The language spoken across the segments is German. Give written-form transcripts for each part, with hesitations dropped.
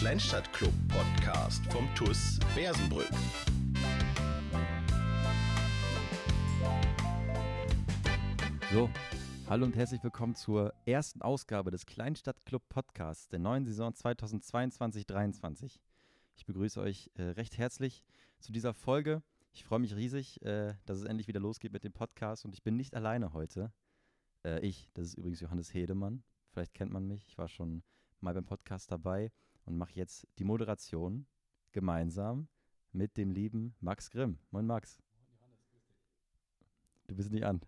Kleinstadtclub Podcast vom TUS Bersenbrück. So, hallo und herzlich willkommen zur ersten Ausgabe des Kleinstadtclub Podcasts der neuen Saison 2022-23. Ich begrüße euch recht herzlich zu dieser Folge. Ich freue mich riesig, dass es endlich wieder losgeht mit dem Podcast und ich bin nicht alleine heute. Das ist übrigens Johannes Hedemann. Vielleicht kennt man mich, ich war schon mal beim Podcast dabei und mache jetzt die Moderation gemeinsam mit dem lieben Max Grimm. Moin Max. Moin Johannes, grüß dich. Du bist nicht an.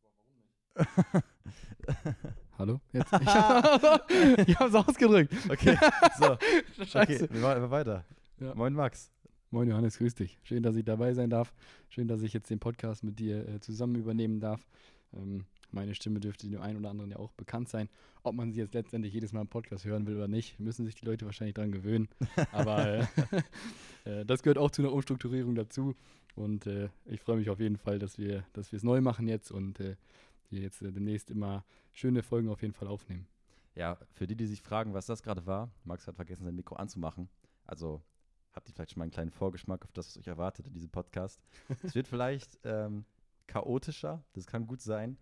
Aber warum nicht? Hallo? Jetzt. Ich hab's ausgedrückt. Okay, so. Scheiße. Okay, wir machen weiter. Ja. Moin Max. Moin Johannes, grüß dich. Schön, dass ich dabei sein darf. Schön, dass ich jetzt den Podcast mit dir zusammen übernehmen darf. Meine Stimme dürfte dem einen oder anderen ja auch bekannt sein. Ob man sie jetzt letztendlich jedes Mal im Podcast hören will oder nicht, müssen sich die Leute wahrscheinlich dran gewöhnen. Aber das gehört auch zu einer Umstrukturierung dazu. Und ich freue mich auf jeden Fall, dass wir es neu machen jetzt und hier jetzt demnächst immer schöne Folgen auf jeden Fall aufnehmen. Ja, für die sich fragen, was das gerade war, Max hat vergessen, sein Mikro anzumachen. Also habt ihr vielleicht schon mal einen kleinen Vorgeschmack auf das, was euch erwartet in diesem Podcast. Es wird vielleicht chaotischer, das kann gut sein.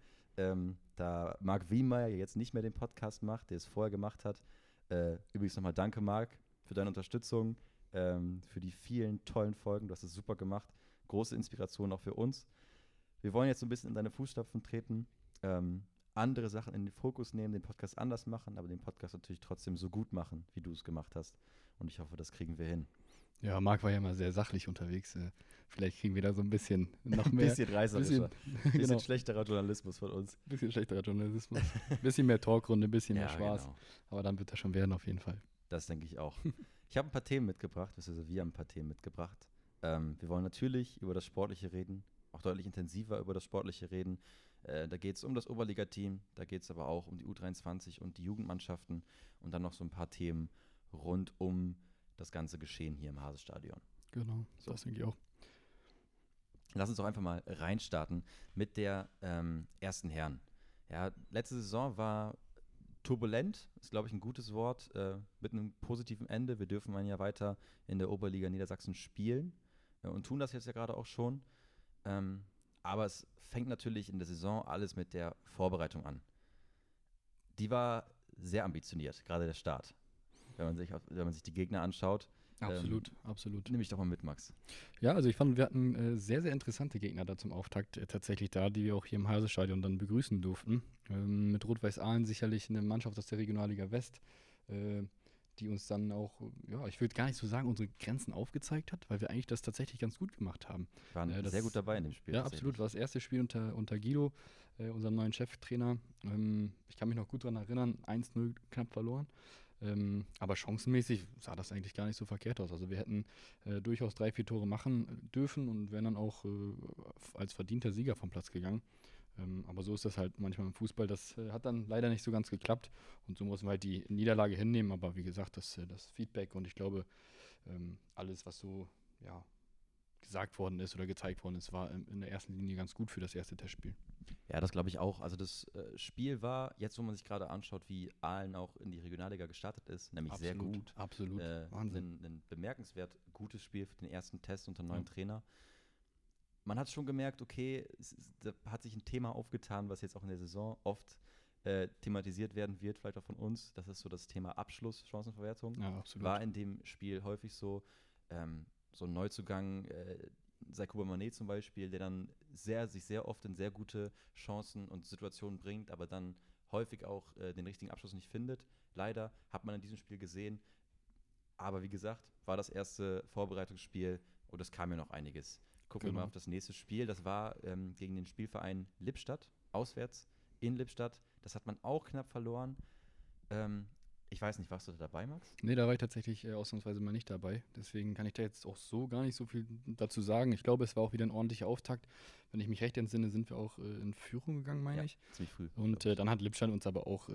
Da Marc Wiemeyer jetzt nicht mehr den Podcast macht, der es vorher gemacht hat. Übrigens nochmal danke, Marc, für deine Unterstützung, für die vielen tollen Folgen. Du hast es super gemacht. Große Inspiration auch für uns. Wir wollen jetzt so ein bisschen in deine Fußstapfen treten, andere Sachen in den Fokus nehmen, den Podcast anders machen, aber den Podcast natürlich trotzdem so gut machen, wie du es gemacht hast. Und ich hoffe, das kriegen wir hin. Ja, Marc war ja immer sehr sachlich unterwegs. Vielleicht kriegen wir da so ein bisschen noch mehr. Ein bisschen reißerischer. Ein bisschen schlechterer Journalismus von uns. Ein bisschen schlechterer Journalismus. Ein bisschen mehr Talkrunde, ein bisschen mehr Spaß. Genau. Aber dann wird das schon werden auf jeden Fall. Das denke ich auch. Ich habe ein paar Themen mitgebracht, beziehungsweise wir haben ein paar Themen mitgebracht. Wir wollen natürlich über das Sportliche reden, auch deutlich intensiver über das Sportliche reden. Da geht es um das Oberliga-Team, da geht es aber auch um die U23 und die Jugendmannschaften und dann noch so ein paar Themen rund um das ganze Geschehen hier im Hasestadion. Genau, so. Das denke ich auch. Lass uns doch einfach mal reinstarten mit der ersten Herren. Ja, letzte Saison war turbulent, ist glaube ich ein gutes Wort, mit einem positiven Ende. Wir dürfen ein Jahr weiter in der Oberliga Niedersachsen spielen und tun das jetzt ja gerade auch schon. Aber es fängt natürlich in der Saison alles mit der Vorbereitung an. Die war sehr ambitioniert, gerade der Start. Wenn man sich die Gegner anschaut. Absolut, absolut. Nehme ich doch mal mit, Max. Ja, also ich fand, wir hatten sehr, sehr interessante Gegner da zum Auftakt tatsächlich da, die wir auch hier im Hasestadion dann begrüßen durften. Mit Rot-Weiß Aalen sicherlich eine Mannschaft aus der Regionalliga West, die uns dann auch, ja, ich würde gar nicht so sagen, unsere Grenzen aufgezeigt hat, weil wir eigentlich das tatsächlich ganz gut gemacht haben. Wir waren sehr gut dabei in dem Spiel. Ja, absolut. War das erste Spiel unter Guido, unserem neuen Cheftrainer. Ich kann mich noch gut daran erinnern, 1-0 knapp verloren. Aber chancenmäßig sah das eigentlich gar nicht so verkehrt aus. Also wir hätten durchaus 3-4 Tore machen dürfen und wären dann auch als verdienter Sieger vom Platz gegangen. Aber so ist das halt manchmal im Fußball. Das hat dann leider nicht so ganz geklappt. Und so mussten wir halt die Niederlage hinnehmen. Aber wie gesagt, das Feedback und ich glaube, alles, was so gesagt worden ist oder gezeigt worden ist, war in der ersten Linie ganz gut für das erste Testspiel. Ja, das glaube ich auch. Also das Spiel war, jetzt wo man sich gerade anschaut, wie Aalen auch in die Regionalliga gestartet ist, nämlich absolut, sehr gut. Absolut, Wahnsinn. Ein bemerkenswert gutes Spiel für den ersten Test unter neuen Trainer. Man hat schon gemerkt, okay, da hat sich ein Thema aufgetan, was jetzt auch in der Saison oft thematisiert werden wird, vielleicht auch von uns. Das ist so das Thema Abschluss, Chancenverwertung. Ja, absolut. War in dem Spiel häufig so, so ein Neuzugang, Sekou Mané zum Beispiel, der dann sich sehr oft in sehr gute Chancen und Situationen bringt, aber dann häufig auch den richtigen Abschluss nicht findet. Leider hat man in diesem Spiel gesehen. Aber wie gesagt, war das erste Vorbereitungsspiel und es kam ja noch einiges. Gucken wir mal auf das nächste Spiel. Das war gegen den Spielverein Lippstadt, auswärts in Lippstadt. Das hat man auch knapp verloren. Ich weiß nicht, warst du da dabei, Max? Nee, da war ich tatsächlich ausnahmsweise mal nicht dabei. Deswegen kann ich da jetzt auch so gar nicht so viel dazu sagen. Ich glaube, es war auch wieder ein ordentlicher Auftakt. Wenn ich mich recht entsinne, sind wir auch in Führung gegangen, meine ich. Ziemlich früh. Und dann hat Lippstadt uns aber auch,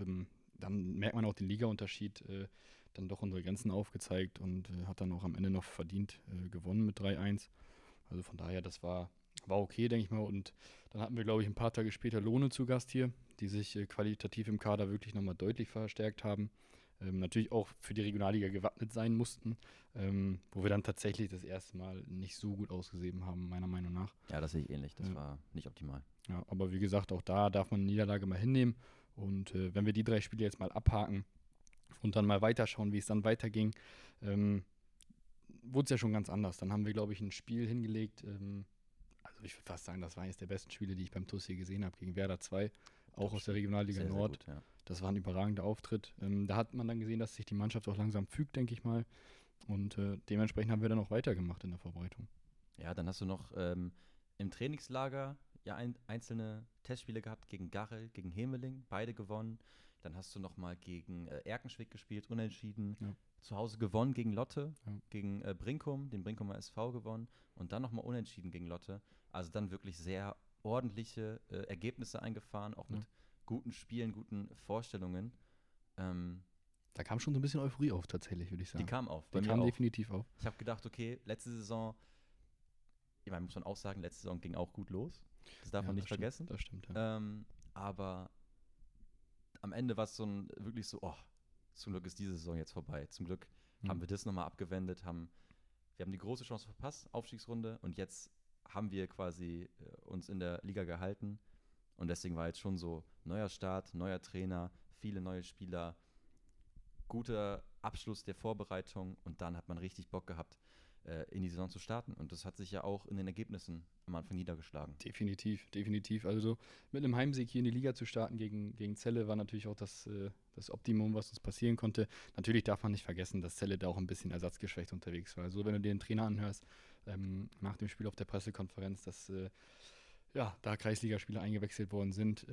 dann merkt man auch den Ligaunterschied, dann doch unsere Grenzen aufgezeigt und hat dann auch am Ende noch verdient gewonnen mit 3-1. Also von daher, das war okay, denke ich mal. Und dann hatten wir, glaube ich, ein paar Tage später Lohne zu Gast hier, die sich qualitativ im Kader wirklich nochmal deutlich verstärkt haben. natürlich auch für die Regionalliga gewappnet sein mussten, wo wir dann tatsächlich das erste Mal nicht so gut ausgesehen haben, meiner Meinung nach. Ja, das sehe ich ähnlich, das war nicht optimal. Ja, aber wie gesagt, auch da darf man eine Niederlage mal hinnehmen und wenn wir die 3 Spiele jetzt mal abhaken und dann mal weiterschauen, wie es dann weiterging, wurde es ja schon ganz anders. Dann haben wir, glaube ich, ein Spiel hingelegt, also ich würde fast sagen, das war eines der besten Spiele, die ich beim TuS hier gesehen habe, gegen Werder 2, auch aus der Regionalliga sehr, Nord. Sehr gut, ja. Das war ein überragender Auftritt. Da hat man dann gesehen, dass sich die Mannschaft auch langsam fügt, denke ich mal. Und dementsprechend haben wir dann auch weitergemacht in der Vorbereitung. Ja, dann hast du noch im Trainingslager ja einzelne Testspiele gehabt gegen Garrel, gegen Hemeling, beide gewonnen. Dann hast du noch mal gegen Erkenschwick gespielt, unentschieden. Ja. Zu Hause gewonnen gegen Lotte, gegen Brinkum, den Brinkumer SV gewonnen und dann nochmal unentschieden gegen Lotte. Also dann wirklich sehr ordentliche Ergebnisse eingefahren, auch mit guten Spielen, guten Vorstellungen. Da kam schon so ein bisschen Euphorie auf tatsächlich, würde ich sagen. Die kam auf. Die kam definitiv auf. Ich habe gedacht, okay, letzte Saison, ich meine, muss man auch sagen, letzte Saison ging auch gut los. Das darf man nicht vergessen. Das stimmt, ja. Aber am Ende war es so ein, wirklich so, zum Glück ist diese Saison jetzt vorbei. Zum Glück haben wir das nochmal abgewendet, wir haben die große Chance verpasst, Aufstiegsrunde, und jetzt haben wir quasi uns in der Liga gehalten und deswegen war jetzt schon so neuer Start, neuer Trainer, viele neue Spieler, guter Abschluss der Vorbereitung und dann hat man richtig Bock gehabt, in die Saison zu starten und das hat sich ja auch in den Ergebnissen am Anfang niedergeschlagen. Definitiv. Also mit einem Heimsieg hier in die Liga zu starten gegen Celle war natürlich auch das Optimum, was uns passieren konnte. Natürlich darf man nicht vergessen, dass Celle da auch ein bisschen ersatzgeschwächt unterwegs war. Also wenn du dir den Trainer anhörst, nach dem Spiel auf der Pressekonferenz, dass da Kreisligaspieler eingewechselt worden sind,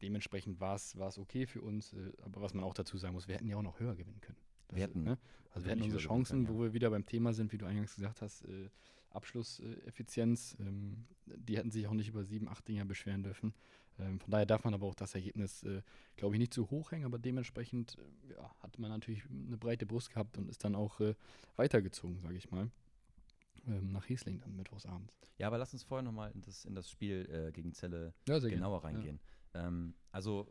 dementsprechend war es okay für uns. Aber was man auch dazu sagen muss, wir hätten ja auch noch höher gewinnen können. Wir hatten unsere Chancen, wo wir wieder beim Thema sind, wie du eingangs gesagt hast, Abschlusseffizienz, die hätten sich auch nicht über 7, 8 Dinger beschweren dürfen. Von daher darf man aber auch das Ergebnis, glaube ich, nicht zu hoch hängen, aber dementsprechend hat man natürlich eine breite Brust gehabt und ist dann auch weitergezogen, sage ich mal, nach Heesling dann mittwochsabends. Ja, aber lass uns vorher nochmal in das Spiel gegen Celle genauer reingehen. Ja. Also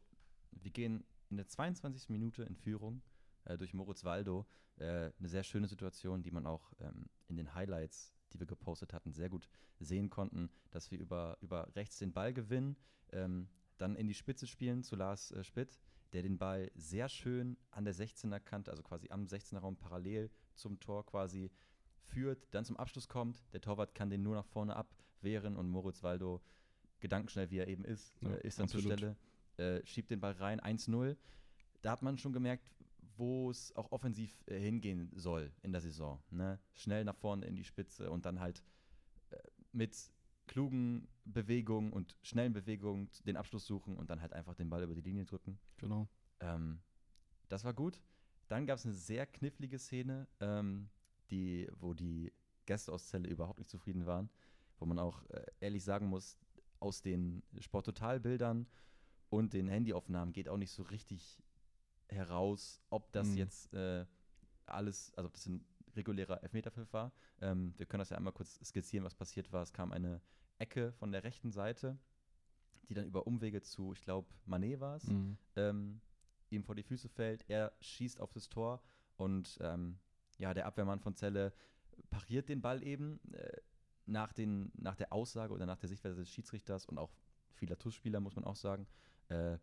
wir gehen in der 22. Minute in Führung durch Moritz Waldo. Eine sehr schöne Situation, die man auch in den Highlights, die wir gepostet hatten, sehr gut sehen konnten, dass wir über rechts den Ball gewinnen, dann in die Spitze spielen zu Lars Spitt, der den Ball sehr schön an der 16er Kante, also quasi am 16er Raum parallel zum Tor quasi führt, dann zum Abschluss kommt, der Torwart kann den nur nach vorne abwehren und Moritz Waldo, gedankenschnell wie er eben ist, ist dann absolut zur Stelle, schiebt den Ball rein, 1-0. Da hat man schon gemerkt, wo es auch offensiv hingehen soll in der Saison. Ne? Schnell nach vorne in die Spitze und dann halt mit klugen Bewegungen und schnellen Bewegungen den Abschluss suchen und dann halt einfach den Ball über die Linie drücken. Genau. Das war gut. Dann gab es eine sehr knifflige Szene, wo die Gäste aus Celle überhaupt nicht zufrieden waren, wo man auch ehrlich sagen muss, aus den Sporttotal-Bildern und den Handyaufnahmen geht auch nicht so richtig heraus, ob das jetzt alles, also ob das ein regulärer Elfmeterpfiff war. Wir können das ja einmal kurz skizzieren, was passiert war. Es kam eine Ecke von der rechten Seite, die dann über Umwege zu, ich glaube, Mané war es, ihm vor die Füße fällt. Er schießt auf das Tor und der Abwehrmann von Celle pariert den Ball eben nach der Aussage oder nach der Sichtweise des Schiedsrichters und auch vieler TuS-Spieler, muss man auch sagen,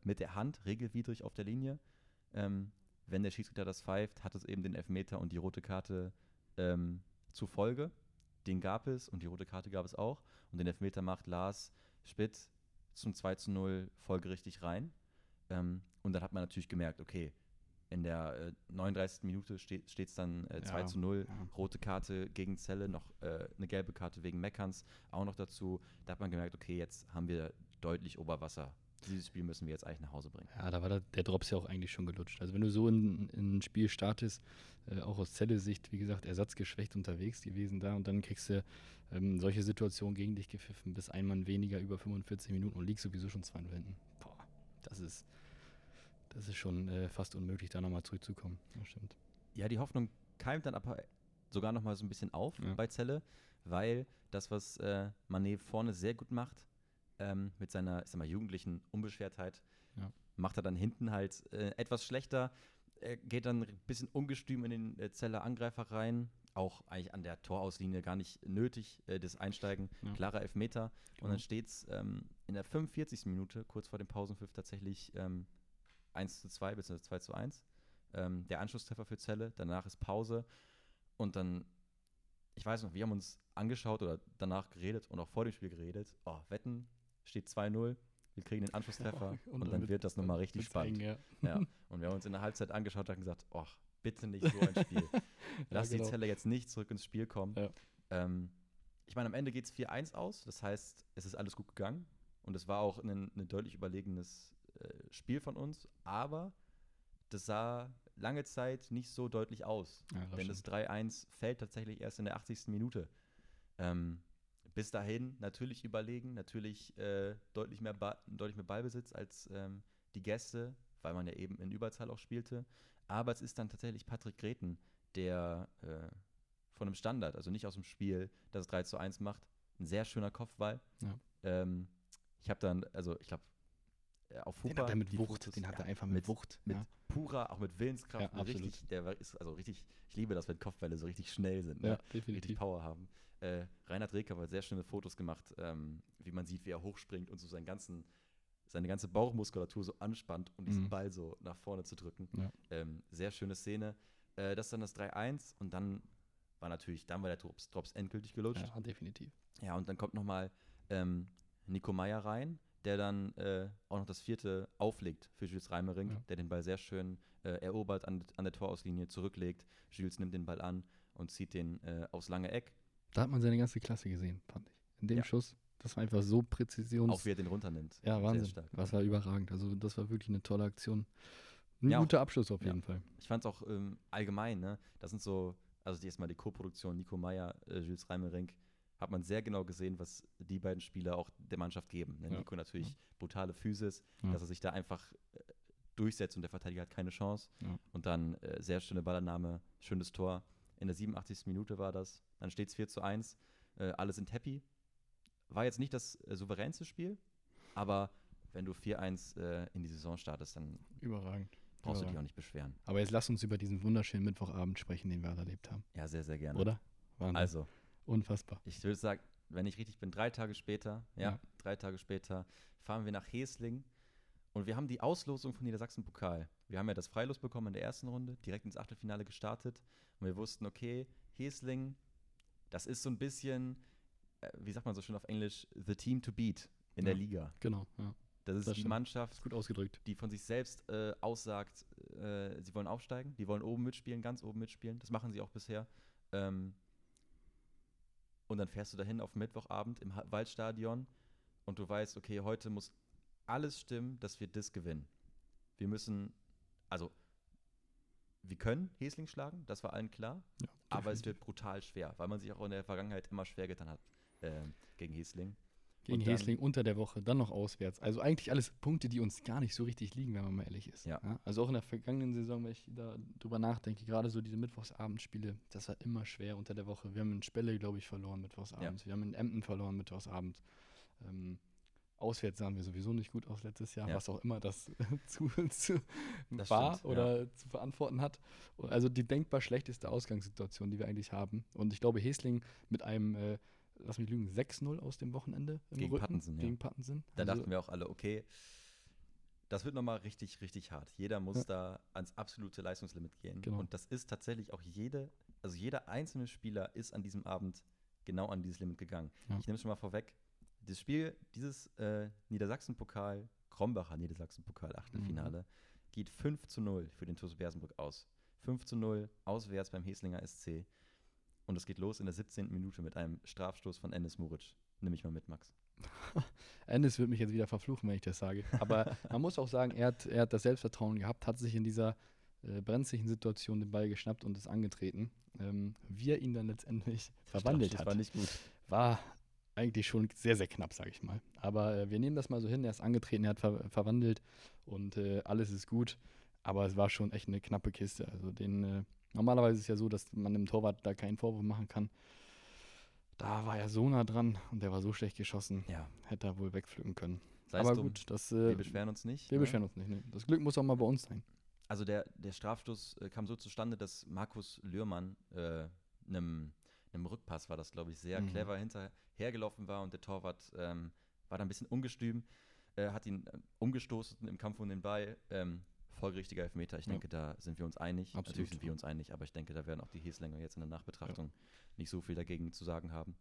mit der Hand regelwidrig auf der Linie. Wenn der Schiedsrichter das pfeift, hat es eben den Elfmeter und die rote Karte zur Folge. Den gab es und die rote Karte gab es auch. Und den Elfmeter macht Lars Spitt zum 2-0 folgerichtig rein. Und dann hat man natürlich gemerkt, okay, in der 39. Minute steht es dann 2-0. Ja. Rote Karte gegen Celle, noch eine gelbe Karte wegen Meckerns auch noch dazu. Da hat man gemerkt, okay, jetzt haben wir deutlich Oberwasser. Dieses Spiel müssen wir jetzt eigentlich nach Hause bringen. Ja, da war der Drops ja auch eigentlich schon gelutscht. Also wenn du so in ein Spiel startest, auch aus Celle-Sicht, wie gesagt, ersatzgeschwächt unterwegs gewesen da und dann kriegst du solche Situationen gegen dich gepfiffen, bis ein Mann weniger über 45 Minuten und liegst sowieso schon 2-0 hinten. Boah, das ist schon fast unmöglich, da nochmal zurückzukommen. Das stimmt. Ja, die Hoffnung keimt dann aber sogar nochmal so ein bisschen auf bei Celle, weil das, was Mané vorne sehr gut macht, mit seiner, ich sag mal, jugendlichen Unbeschwertheit, ja, macht er dann hinten halt etwas schlechter. Er geht dann ein bisschen ungestüm in den Zeller Angreifer rein. Auch eigentlich an der Torauslinie gar nicht nötig, das Einsteigen. Ja. Klarer Elfmeter. Genau. Und dann steht es in der 45. Minute, kurz vor dem Pausenpfiff, tatsächlich 1:2 bzw. 2:1. Der Anschlusstreffer für Celle. Danach ist Pause. Und dann, ich weiß noch, wir haben uns angeschaut oder danach geredet und auch vor dem Spiel geredet. Oh, Wetten, steht 2:0. Wir kriegen den Anschlusstreffer und dann wird das nochmal richtig spannend. Eng, ja. Und wir haben uns in der Halbzeit angeschaut und haben gesagt, oh, bitte nicht so ein Spiel. Lass die Zelle jetzt nicht zurück ins Spiel kommen. Ja. Ich meine, am Ende geht es 4:1 aus. Das heißt, es ist alles gut gegangen. Und es war auch ein deutlich überlegenes Spiel von uns. Aber das sah lange Zeit nicht so deutlich aus. Ja, das denn stimmt. Das 3:1 fällt tatsächlich erst in der 80. Minute. Bis dahin natürlich überlegen, natürlich deutlich mehr Ballbesitz als die Gäste, weil man ja eben in Überzahl auch spielte. Aber es ist dann tatsächlich Patrick Grethen, der von einem Standard, also nicht aus dem Spiel, das 3:1 macht. Ein sehr schöner Kopfball. Ja. Ich habe dann, also ich glaube, auf Fupa, den hat er mit Wucht, Fotos, den hat er einfach mit Wucht. Mit purer, auch mit Willenskraft. Ja, richtig, der ist also richtig, ich liebe das, wenn Kopfbälle so richtig schnell sind, ja, ne? Richtig Power haben. Reinhard Reker hat sehr schöne Fotos gemacht, wie man sieht, wie er hochspringt und so seine ganze Bauchmuskulatur so anspannt, um diesen Ball so nach vorne zu drücken. Ja. Sehr schöne Szene. Das ist dann das 3:1 und dann war der Drops endgültig gelutscht. Ja, definitiv. Ja, und dann kommt nochmal Nico Meyer rein, der dann auch noch das 4. auflegt für Jules Reimerink, ja, der den Ball sehr schön erobert, an der Torauslinie zurücklegt. Jules nimmt den Ball an und zieht den aufs lange Eck. Da hat man seine ganze Klasse gesehen, fand ich. In dem Schuss, das war einfach so präzisions... Auch wie er den runternimmt. Ja, Wahnsinn. Sehr stark. Das war überragend. Also das war wirklich eine tolle Aktion. Ein guter Abschluss auf jeden Fall. Ich fand es auch allgemein, ne? Das sind so, also erstmal die Co-Produktion, Nico Meyer, Jules Reimerink, hat man sehr genau gesehen, was die beiden Spieler auch der Mannschaft geben. Ja. Nico natürlich brutale Physis, dass er sich da einfach durchsetzt und der Verteidiger hat keine Chance. Ja. Und dann sehr schöne Ballannahme, schönes Tor. In der 87. Minute war das. Dann steht es 4:1. Alle sind happy. War jetzt nicht das souveränste Spiel, aber wenn du 4:1 in die Saison startest, dann brauchst du dich auch nicht beschweren. Aber jetzt lass uns über diesen wunderschönen Mittwochabend sprechen, den wir alle erlebt haben. Ja, sehr, sehr gerne. Oder? Wahnsinn. Also, unfassbar. Ich würde sagen, wenn ich richtig bin, 3 Tage später fahren wir nach Heeslinger und wir haben die Auslosung von Niedersachsen-Pokal. Wir haben ja das Freilos bekommen in der ersten Runde, direkt ins Achtelfinale gestartet und wir wussten, okay, Heeslinger, das ist so ein bisschen, wie sagt man so schön auf Englisch, the team to beat in der Liga. Genau, ja. Das ist die Mannschaft, ist gut ausgedrückt, die von sich selbst aussagt, sie wollen aufsteigen, die wollen oben mitspielen, ganz oben mitspielen. Das machen sie auch bisher. Und dann fährst du dahin auf Mittwochabend im Waldstadion und du weißt, okay, heute muss alles stimmen, dass wir das gewinnen. Wir können Heeslinger schlagen, das war allen klar, ja, aber es wird brutal schwer, weil man sich auch in der Vergangenheit immer schwer getan hat gegen Heeslinger. Gegen Heeslinger unter der Woche, dann noch auswärts. Also eigentlich alles Punkte, die uns gar nicht so richtig liegen, wenn man mal ehrlich ist. Ja. Ja? Also auch in der vergangenen Saison, wenn ich da drüber nachdenke, gerade so diese Mittwochsabendspiele, das war immer schwer unter der Woche. Wir haben in Spelle, glaube ich, verloren mittwochsabends. Ja. Wir haben in Emden verloren mittwochsabends. Auswärts sahen wir sowieso nicht gut aus letztes Jahr, was auch immer das das war, stimmt, oder zu verantworten hat. Also die denkbar schlechteste Ausgangssituation, die wir eigentlich haben. Und ich glaube, Heeslinger mit einem 6-0 aus dem Wochenende im Rücken. Gegen Pattensen. Da dachten wir auch alle, okay, das wird nochmal richtig, richtig hart. Jeder muss da ans absolute Leistungslimit gehen. Genau. Und das ist tatsächlich auch jeder einzelne Spieler ist an diesem Abend genau an dieses Limit gegangen. Ja. Ich nehme es schon mal vorweg. Das Spiel, dieses Krombacher Niedersachsen-Pokal Achtelfinale, geht 5:0 für den TuS Bersenbrück aus. 5:0 auswärts beim Heeslinger SC. Und es geht los in der 17. Minute mit einem Strafstoß von Enes Muric. Nimm ich mal mit, Max. Enes wird mich jetzt wieder verfluchen, wenn ich das sage. Aber man muss auch sagen, er hat das Selbstvertrauen gehabt, hat sich in dieser brenzlichen Situation den Ball geschnappt und ist angetreten. Wie er ihn dann letztendlich verwandelt hat. Das war nicht gut. War eigentlich schon sehr, sehr knapp, sage ich mal. Aber wir nehmen das mal so hin, er ist angetreten, er hat verwandelt und alles ist gut. Aber es war schon echt eine knappe Kiste. Also normalerweise ist es ja so, dass man dem Torwart da keinen Vorwurf machen kann. Da war er so nah dran und der war so schlecht geschossen. Ja. Hätte er wohl wegpflücken können. Sei aber gut, das, wir beschweren uns nicht. Wir beschweren uns nicht. Nee. Das Glück muss auch mal bei uns sein. Also der Strafstoß kam so zustande, dass Markus Lührmann einem Rückpass, war das glaube ich, sehr clever hinterhergelaufen war und der Torwart war da ein bisschen ungestüm, hat ihn umgestoßen im Kampf um den Ball. Folgerichtiger Elfmeter. Ich denke, da sind wir uns einig. Absolut. Natürlich sind wir uns einig, aber ich denke, da werden auch die Heeslinger jetzt in der Nachbetrachtung nicht so viel dagegen zu sagen haben.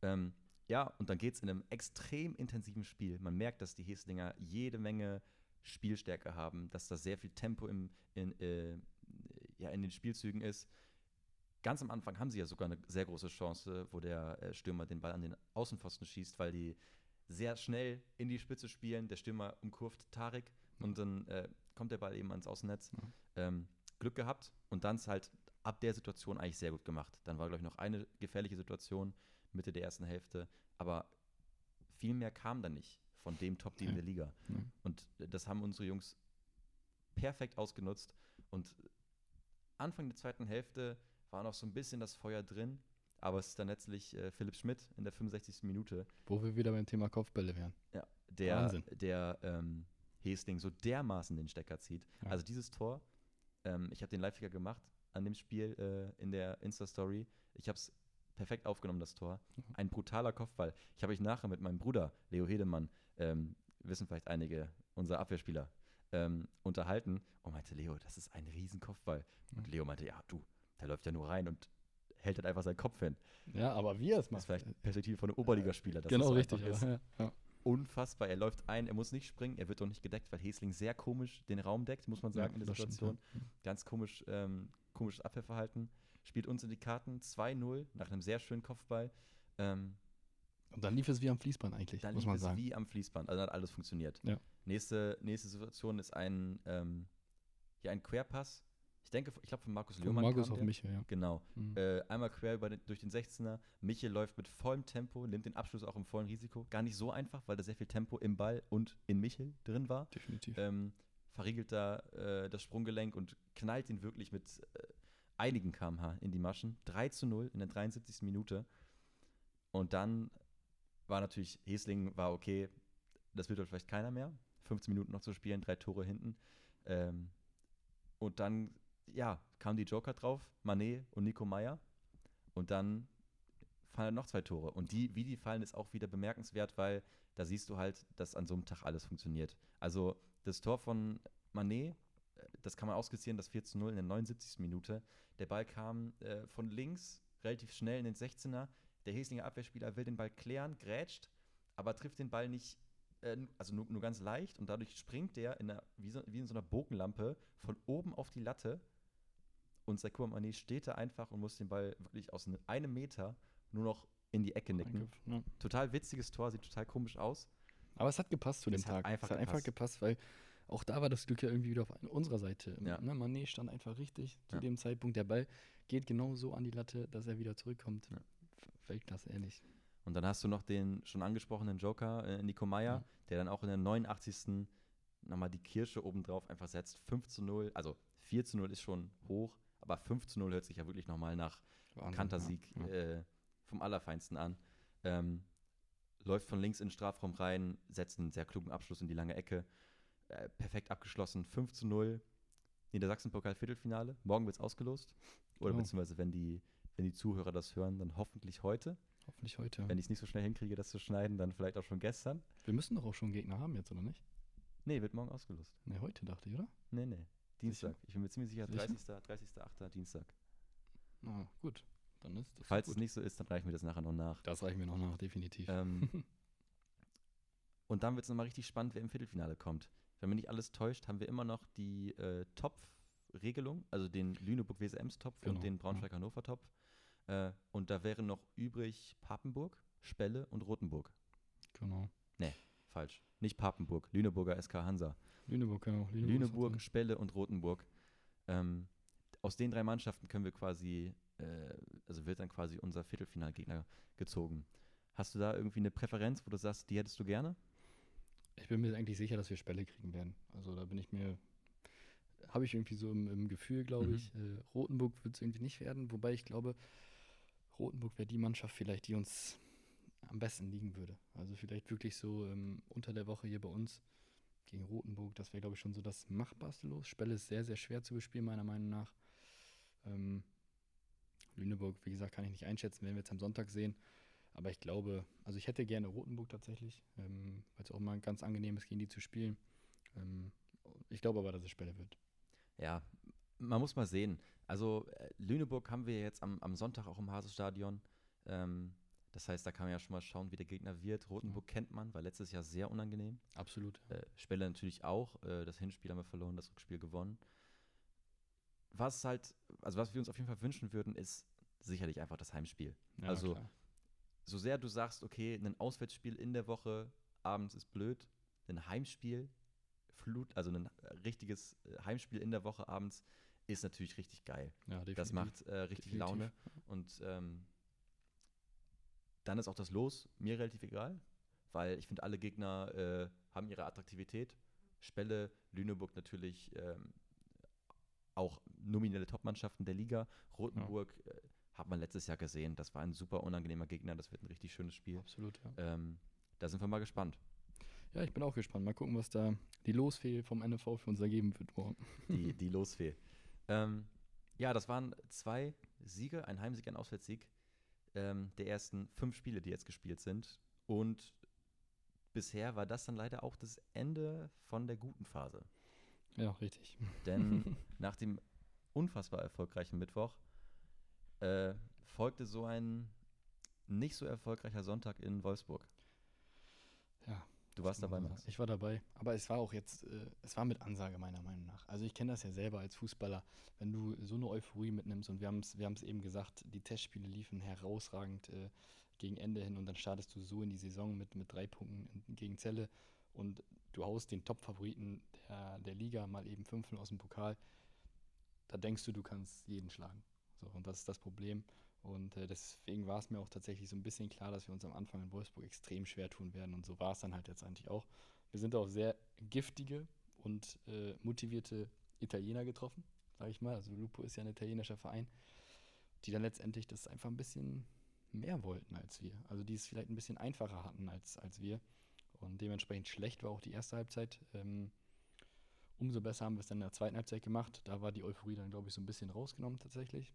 Und dann geht es in einem extrem intensiven Spiel. Man merkt, dass die Heeslinger jede Menge Spielstärke haben, dass da sehr viel Tempo in den Spielzügen ist. Ganz am Anfang haben sie ja sogar eine sehr große Chance, wo der Stürmer den Ball an den Außenpfosten schießt, weil die sehr schnell in die Spitze spielen. Der Stürmer umkurvt Tarek und dann kommt der Ball eben ans Außennetz. Ja. Glück gehabt und dann ist halt ab der Situation eigentlich sehr gut gemacht. Dann war, glaube ich, noch eine gefährliche Situation, Mitte der ersten Hälfte, aber viel mehr kam dann nicht von dem Top-Team der Liga. Ja. Und das haben unsere Jungs perfekt ausgenutzt und Anfang der zweiten Hälfte war noch so ein bisschen das Feuer drin, aber es ist dann letztlich Philipp Schmidt in der 65. Minute. Wo wir wieder beim Thema Kopfbälle wären. Ja, der Heesling so dermaßen den Stecker zieht. Ja. Also dieses Tor, ich habe den Live-Ticker gemacht an dem Spiel in der Insta-Story. Ich habe es perfekt aufgenommen, das Tor. Ein brutaler Kopfball. Ich habe mich nachher mit meinem Bruder, Leo Hedemann, wissen vielleicht einige, unser Abwehrspieler, unterhalten und meinte, Leo, das ist ein riesen Kopfball. Und Leo meinte, ja, du, der läuft ja nur rein und hält halt einfach seinen Kopf hin. Ja, aber wie er es macht. Das ist vielleicht Perspektive von einem Oberligaspieler. Genau, richtig. Ja. Unfassbar, er läuft ein, er muss nicht springen, er wird doch nicht gedeckt, weil Heesling sehr komisch den Raum deckt, muss man sagen, in der Situation. Stimmt, ja. Ganz komisch, komisches Abwehrverhalten. Spielt uns in die Karten 2-0 nach einem sehr schönen Kopfball. Und dann lief es wie am Fließband eigentlich, muss man sagen. Dann lief es wie am Fließband, also hat alles funktioniert. Ja. Nächste Situation ist ein Querpass. Ich glaube von Markus Lührmann. Von Markus auf Michel, ja. Genau. Einmal quer durch den 16er. Michel läuft mit vollem Tempo, nimmt den Abschluss auch im vollen Risiko. Gar nicht so einfach, weil da sehr viel Tempo im Ball und in Michel drin war. Definitiv. Verriegelt da das Sprunggelenk und knallt ihn wirklich mit einigen km/h in die Maschen. 3-0 in der 73. Minute. Und dann war natürlich, Heesling war okay, das wird doch vielleicht keiner mehr. 15 Minuten noch zu spielen, 3 Tore hinten. Und dann kamen die Joker drauf, Mané und Nico Meyer. Und dann fallen halt noch 2 Tore. Und wie die fallen, ist auch wieder bemerkenswert, weil da siehst du halt, dass an so einem Tag alles funktioniert. Also das Tor von Mané, das kann man ausgeziehen, das 4-0 in der 79. Minute. Der Ball kam von links relativ schnell in den 16er. Der Heeslinger Abwehrspieler will den Ball klären, grätscht, aber trifft den Ball nicht, also nur ganz leicht. Und dadurch springt der wie in so einer Bogenlampe von oben auf die Latte. Und Sekou Mané steht da einfach und muss den Ball wirklich aus einem Meter nur noch in die Ecke nicken. Ja. Total witziges Tor, sieht total komisch aus. Aber es hat gepasst zu dem Tag. Es hat einfach gepasst, weil auch da war das Glück ja irgendwie wieder auf unserer Seite. Ja. Ne, Mané stand einfach richtig zu dem Zeitpunkt. Der Ball geht genau so an die Latte, dass er wieder zurückkommt. Ja. Weltklasse, ehrlich. Und dann hast du noch den schon angesprochenen Joker, Nico Meyer, der dann auch in der 89. nochmal die Kirsche obendrauf einfach setzt. 5-0, also 4-0 ist schon hoch, aber 5-0 hört sich ja wirklich nochmal nach Kantersieg vom Allerfeinsten an. Läuft von links in den Strafraum rein, setzt einen sehr klugen Abschluss in die lange Ecke. Perfekt abgeschlossen, 5-0, Niedersachsen-Pokal-Viertelfinale. Morgen wird es ausgelost. Oder beziehungsweise, wenn die Zuhörer das hören, dann hoffentlich heute. Hoffentlich heute. Wenn ich es nicht so schnell hinkriege, das zu schneiden, dann vielleicht auch schon gestern. Wir müssen doch auch schon Gegner haben jetzt, oder nicht? Nee, wird morgen ausgelost. Nee, heute dachte ich, oder? Nee. Dienstag. Sicher? Ich bin mir ziemlich sicher, 30.8. Dienstag. Na, gut. Dann ist das. Falls es nicht so ist, dann reichen wir das nachher noch nach. Das reichen wir noch nach, definitiv. Und dann wird es nochmal richtig spannend, wer im Viertelfinale kommt. Wenn mich nicht alles täuscht, haben wir immer noch die Topf-Regelung, also den Lüneburg-WSMs-Topf und den Braunschweig-Hannover-Topf. Und da wären noch übrig Papenburg, Spelle und Rotenburg. Genau. Nee, falsch. Nicht Papenburg, Lüneburger SK Hansa. Lüneburg, genau. Lüneburg, Spelle und Rotenburg. Aus den 3 Mannschaften können wir quasi, wird dann quasi unser Viertelfinalgegner gezogen. Hast du da irgendwie eine Präferenz, wo du sagst, die hättest du gerne? Ich bin mir eigentlich sicher, dass wir Spelle kriegen werden. Also da bin ich mir... Habe ich irgendwie so im Gefühl, glaube ich. Rotenburg wird es irgendwie nicht werden. Wobei ich glaube, Rotenburg wäre die Mannschaft vielleicht, die uns am besten liegen würde. Also vielleicht wirklich so unter der Woche hier bei uns gegen Rotenburg, das wäre, glaube ich, schon so das Machbarste los. Spelle ist sehr, sehr schwer zu bespielen, meiner Meinung nach. Lüneburg, wie gesagt, kann ich nicht einschätzen, werden wir jetzt am Sonntag sehen. Aber ich glaube, also ich hätte gerne Rotenburg tatsächlich, weil es auch mal ganz angenehm ist, gegen die zu spielen. Ich glaube aber, dass es Spelle wird. Ja, man muss mal sehen. Also Lüneburg haben wir jetzt am Sonntag auch im Hasestadion. Das heißt, da kann man ja schon mal schauen, wie der Gegner wird. Rotenburg kennt man, war letztes Jahr sehr unangenehm. Absolut. Spelle natürlich auch. Das Hinspiel haben wir verloren, das Rückspiel gewonnen. Was halt, also was wir uns auf jeden Fall wünschen würden, ist sicherlich einfach das Heimspiel. Ja, also klar. So sehr du sagst, okay, ein Auswärtsspiel in der Woche abends ist blöd, ein Heimspiel, also ein richtiges Heimspiel in der Woche abends ist natürlich richtig geil. Ja, definitiv. Das macht richtig definitiv Laune. Und dann ist auch das Los mir relativ egal, weil ich finde, alle Gegner haben ihre Attraktivität. Spelle, Lüneburg natürlich auch nominelle Topmannschaften der Liga. Rotenburg hat man letztes Jahr gesehen. Das war ein super unangenehmer Gegner. Das wird ein richtig schönes Spiel. Absolut, ja. Da sind wir mal gespannt. Ja, ich bin auch gespannt. Mal gucken, was da die Losfee vom NFV für uns ergeben wird morgen. Die Losfee. Ja, das waren 2 Siege, ein Heimsieg, ein Auswärtssieg der ersten 5 Spiele, die jetzt gespielt sind. Und bisher war das dann leider auch das Ende von der guten Phase. Ja, richtig. Denn nach dem unfassbar erfolgreichen Mittwoch folgte so ein nicht so erfolgreicher Sonntag in Wolfsburg. Ja. Du warst dabei, Max. Ich war dabei, aber es war auch jetzt, es war mit Ansage meiner Meinung nach. Also ich kenne das ja selber als Fußballer, wenn du so eine Euphorie mitnimmst und wir haben es eben gesagt, die Testspiele liefen herausragend gegen Ende hin und dann startest du so in die Saison mit 3 Punkten gegen Celle und du haust den Top-Favoriten der Liga mal eben 5 aus dem Pokal. Da denkst du, du kannst jeden schlagen. So, und das ist das Problem. Und deswegen war es mir auch tatsächlich so ein bisschen klar, dass wir uns am Anfang in Wolfsburg extrem schwer tun werden. Und so war es dann halt jetzt eigentlich auch. Wir sind auch sehr giftige und motivierte Italiener getroffen, sage ich mal. Also Lupo ist ja ein italienischer Verein, die dann letztendlich das einfach ein bisschen mehr wollten als wir. Also die es vielleicht ein bisschen einfacher hatten als wir. Und dementsprechend schlecht war auch die erste Halbzeit. Umso besser haben wir es dann in der zweiten Halbzeit gemacht. Da war die Euphorie dann, glaube ich, so ein bisschen rausgenommen tatsächlich.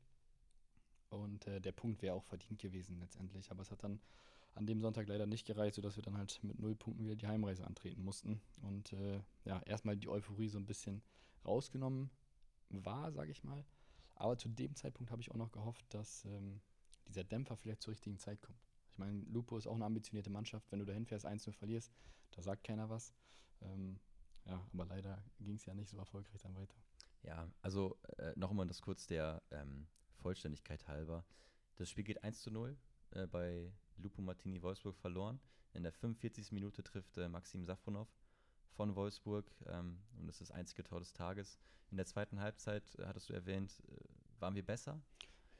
Und der Punkt wäre auch verdient gewesen letztendlich. Aber es hat dann an dem Sonntag leider nicht gereicht, sodass wir dann halt mit 0 Punkten wieder die Heimreise antreten mussten. Und ja, erstmal die Euphorie so ein bisschen rausgenommen war, sage ich mal. Aber zu dem Zeitpunkt habe ich auch noch gehofft, dass dieser Dämpfer vielleicht zur richtigen Zeit kommt. Ich meine, Lupo ist auch eine ambitionierte Mannschaft. Wenn du da hinfährst, 1-0 verlierst, da sagt keiner was. Ja, aber leider ging es ja nicht so erfolgreich dann weiter. Ja, also nochmal das kurz der Vollständigkeit halber. Das Spiel geht 1-0 bei Lupo Martini Wolfsburg verloren. In der 45. Minute trifft Maxim Safronov von Wolfsburg und das ist das einzige Tor des Tages. In der zweiten Halbzeit, hattest du erwähnt, waren wir besser?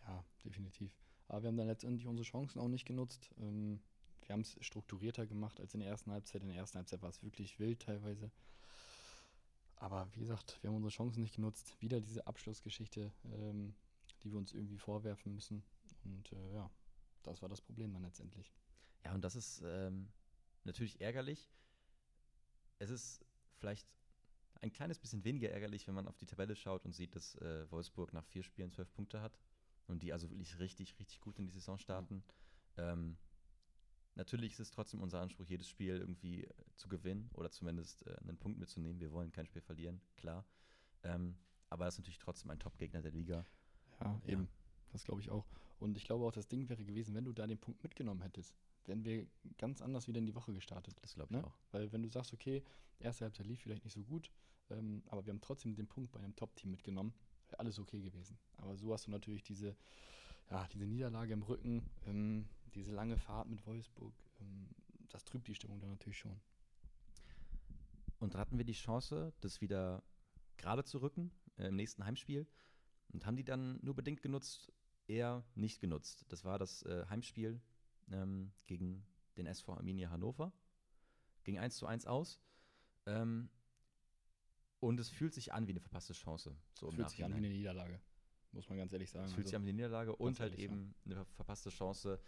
Ja, definitiv. Aber wir haben dann letztendlich unsere Chancen auch nicht genutzt. Wir haben es strukturierter gemacht als in der ersten Halbzeit. In der ersten Halbzeit war es wirklich wild teilweise. Aber wie gesagt, wir haben unsere Chancen nicht genutzt. Wieder diese Abschlussgeschichte, die wir uns irgendwie vorwerfen müssen. Und ja, das war das Problem dann letztendlich. Ja, und das ist natürlich ärgerlich. Es ist vielleicht ein kleines bisschen weniger ärgerlich, wenn man auf die Tabelle schaut und sieht, dass Wolfsburg nach 4 Spielen 12 Punkte hat. Und die also wirklich richtig, richtig gut in die Saison starten. Ja. Natürlich ist es trotzdem unser Anspruch, jedes Spiel irgendwie zu gewinnen oder zumindest einen Punkt mitzunehmen. Wir wollen kein Spiel verlieren, klar. Aber das ist natürlich trotzdem ein Top-Gegner der Liga. Ja, eben. Ja. Das glaube ich auch. Und ich glaube auch, das Ding wäre gewesen, wenn du da den Punkt mitgenommen hättest, wären wir ganz anders wieder in die Woche gestartet. Das glaube ich auch. Weil wenn du sagst, okay, erste Halbzeit lief vielleicht nicht so gut, aber wir haben trotzdem den Punkt bei einem Top-Team mitgenommen, wäre alles okay gewesen. Aber so hast du natürlich diese Niederlage im Rücken, diese lange Fahrt mit Wolfsburg, das trübt die Stimmung dann natürlich schon. Und dann hatten wir die Chance, das wieder gerade zu rücken im nächsten Heimspiel und haben die dann nur bedingt genutzt, eher nicht genutzt. Das war das Heimspiel gegen den SV Arminia Hannover, ging 1:1 aus. Und es fühlt sich an wie eine verpasste Chance. So fühlt sich an wie eine Niederlage. muss man ganz ehrlich sagen. Es fühlt sich an wie eine Niederlage und halt eben eine verpasste Chance,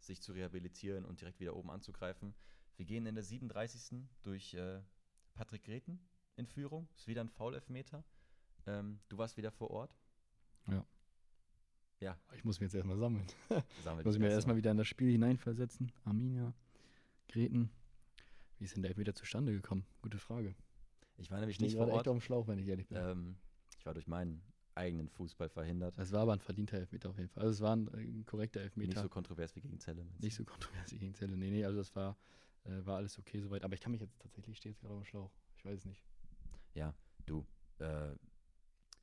sich zu rehabilitieren und direkt wieder oben anzugreifen. Wir gehen in der 37. durch Patrick Grethen in Führung. Ist wieder ein Foul-Elfmeter. Du warst wieder vor Ort. Ja. Ich muss mich jetzt erstmal sammeln. Ich muss mich erstmal wieder in das Spiel hineinversetzen. Arminia, Grethen. Wie ist denn der Elfmeter zustande gekommen? Gute Frage. Ich war nämlich nicht vor Ort. Ich war echt auf dem Schlauch, wenn ich ehrlich bin. Ich war durch meinen eigenen Fußball verhindert. Das war aber ein verdienter Elfmeter auf jeden Fall. Also es war ein korrekter Elfmeter. Nicht so kontrovers wie gegen Zelle. Nee, also das war alles okay soweit. Aber ich kann mich jetzt tatsächlich, stehe jetzt gerade auf dem Schlauch. Ich weiß es nicht. Ja, du,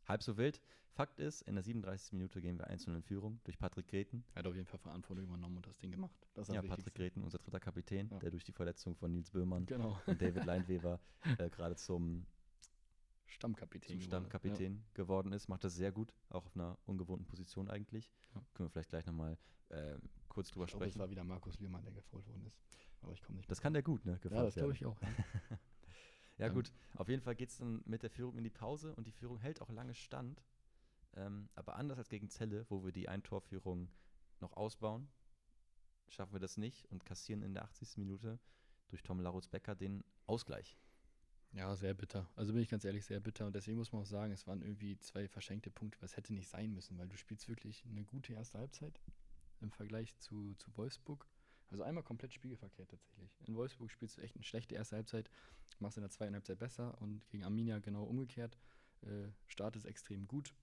halb so wild. Fakt ist, in der 37. Minute gehen wir 1-0 in Führung durch Patrick Grethen. Er hat auf jeden Fall Verantwortung übernommen und das Ding gemacht. Das ja, Patrick Grethen, unser dritter Kapitän, der durch die Verletzung von Nils Böhmann und David Leinweber gerade zum Stammkapitän geworden ist. Macht das sehr gut, auch auf einer ungewohnten Position eigentlich. Ja. Können wir vielleicht gleich nochmal kurz drüber sprechen. Das war wieder Markus Lührmann, der gefault worden ist. Aber ich komme nicht. Das kann der gut, ne? Ja, das glaube ich auch. Ja. Ja gut, auf jeden Fall geht es dann mit der Führung in die Pause und die Führung hält auch lange stand. Aber anders als gegen Celle, wo wir die Eintorführung noch ausbauen, schaffen wir das nicht und kassieren in der 80. Minute durch Tom Larutz-Becker den Ausgleich. Ja, sehr bitter. Also bin ich ganz ehrlich, sehr bitter. Und deswegen muss man auch sagen, es waren irgendwie zwei verschenkte Punkte, was hätte nicht sein müssen, weil du spielst wirklich eine gute erste Halbzeit im Vergleich zu Wolfsburg. Also einmal komplett spiegelverkehrt tatsächlich. In Wolfsburg spielst du echt eine schlechte erste Halbzeit, machst in der zweiten Halbzeit besser und gegen Arminia genau umgekehrt. Startest extrem gut.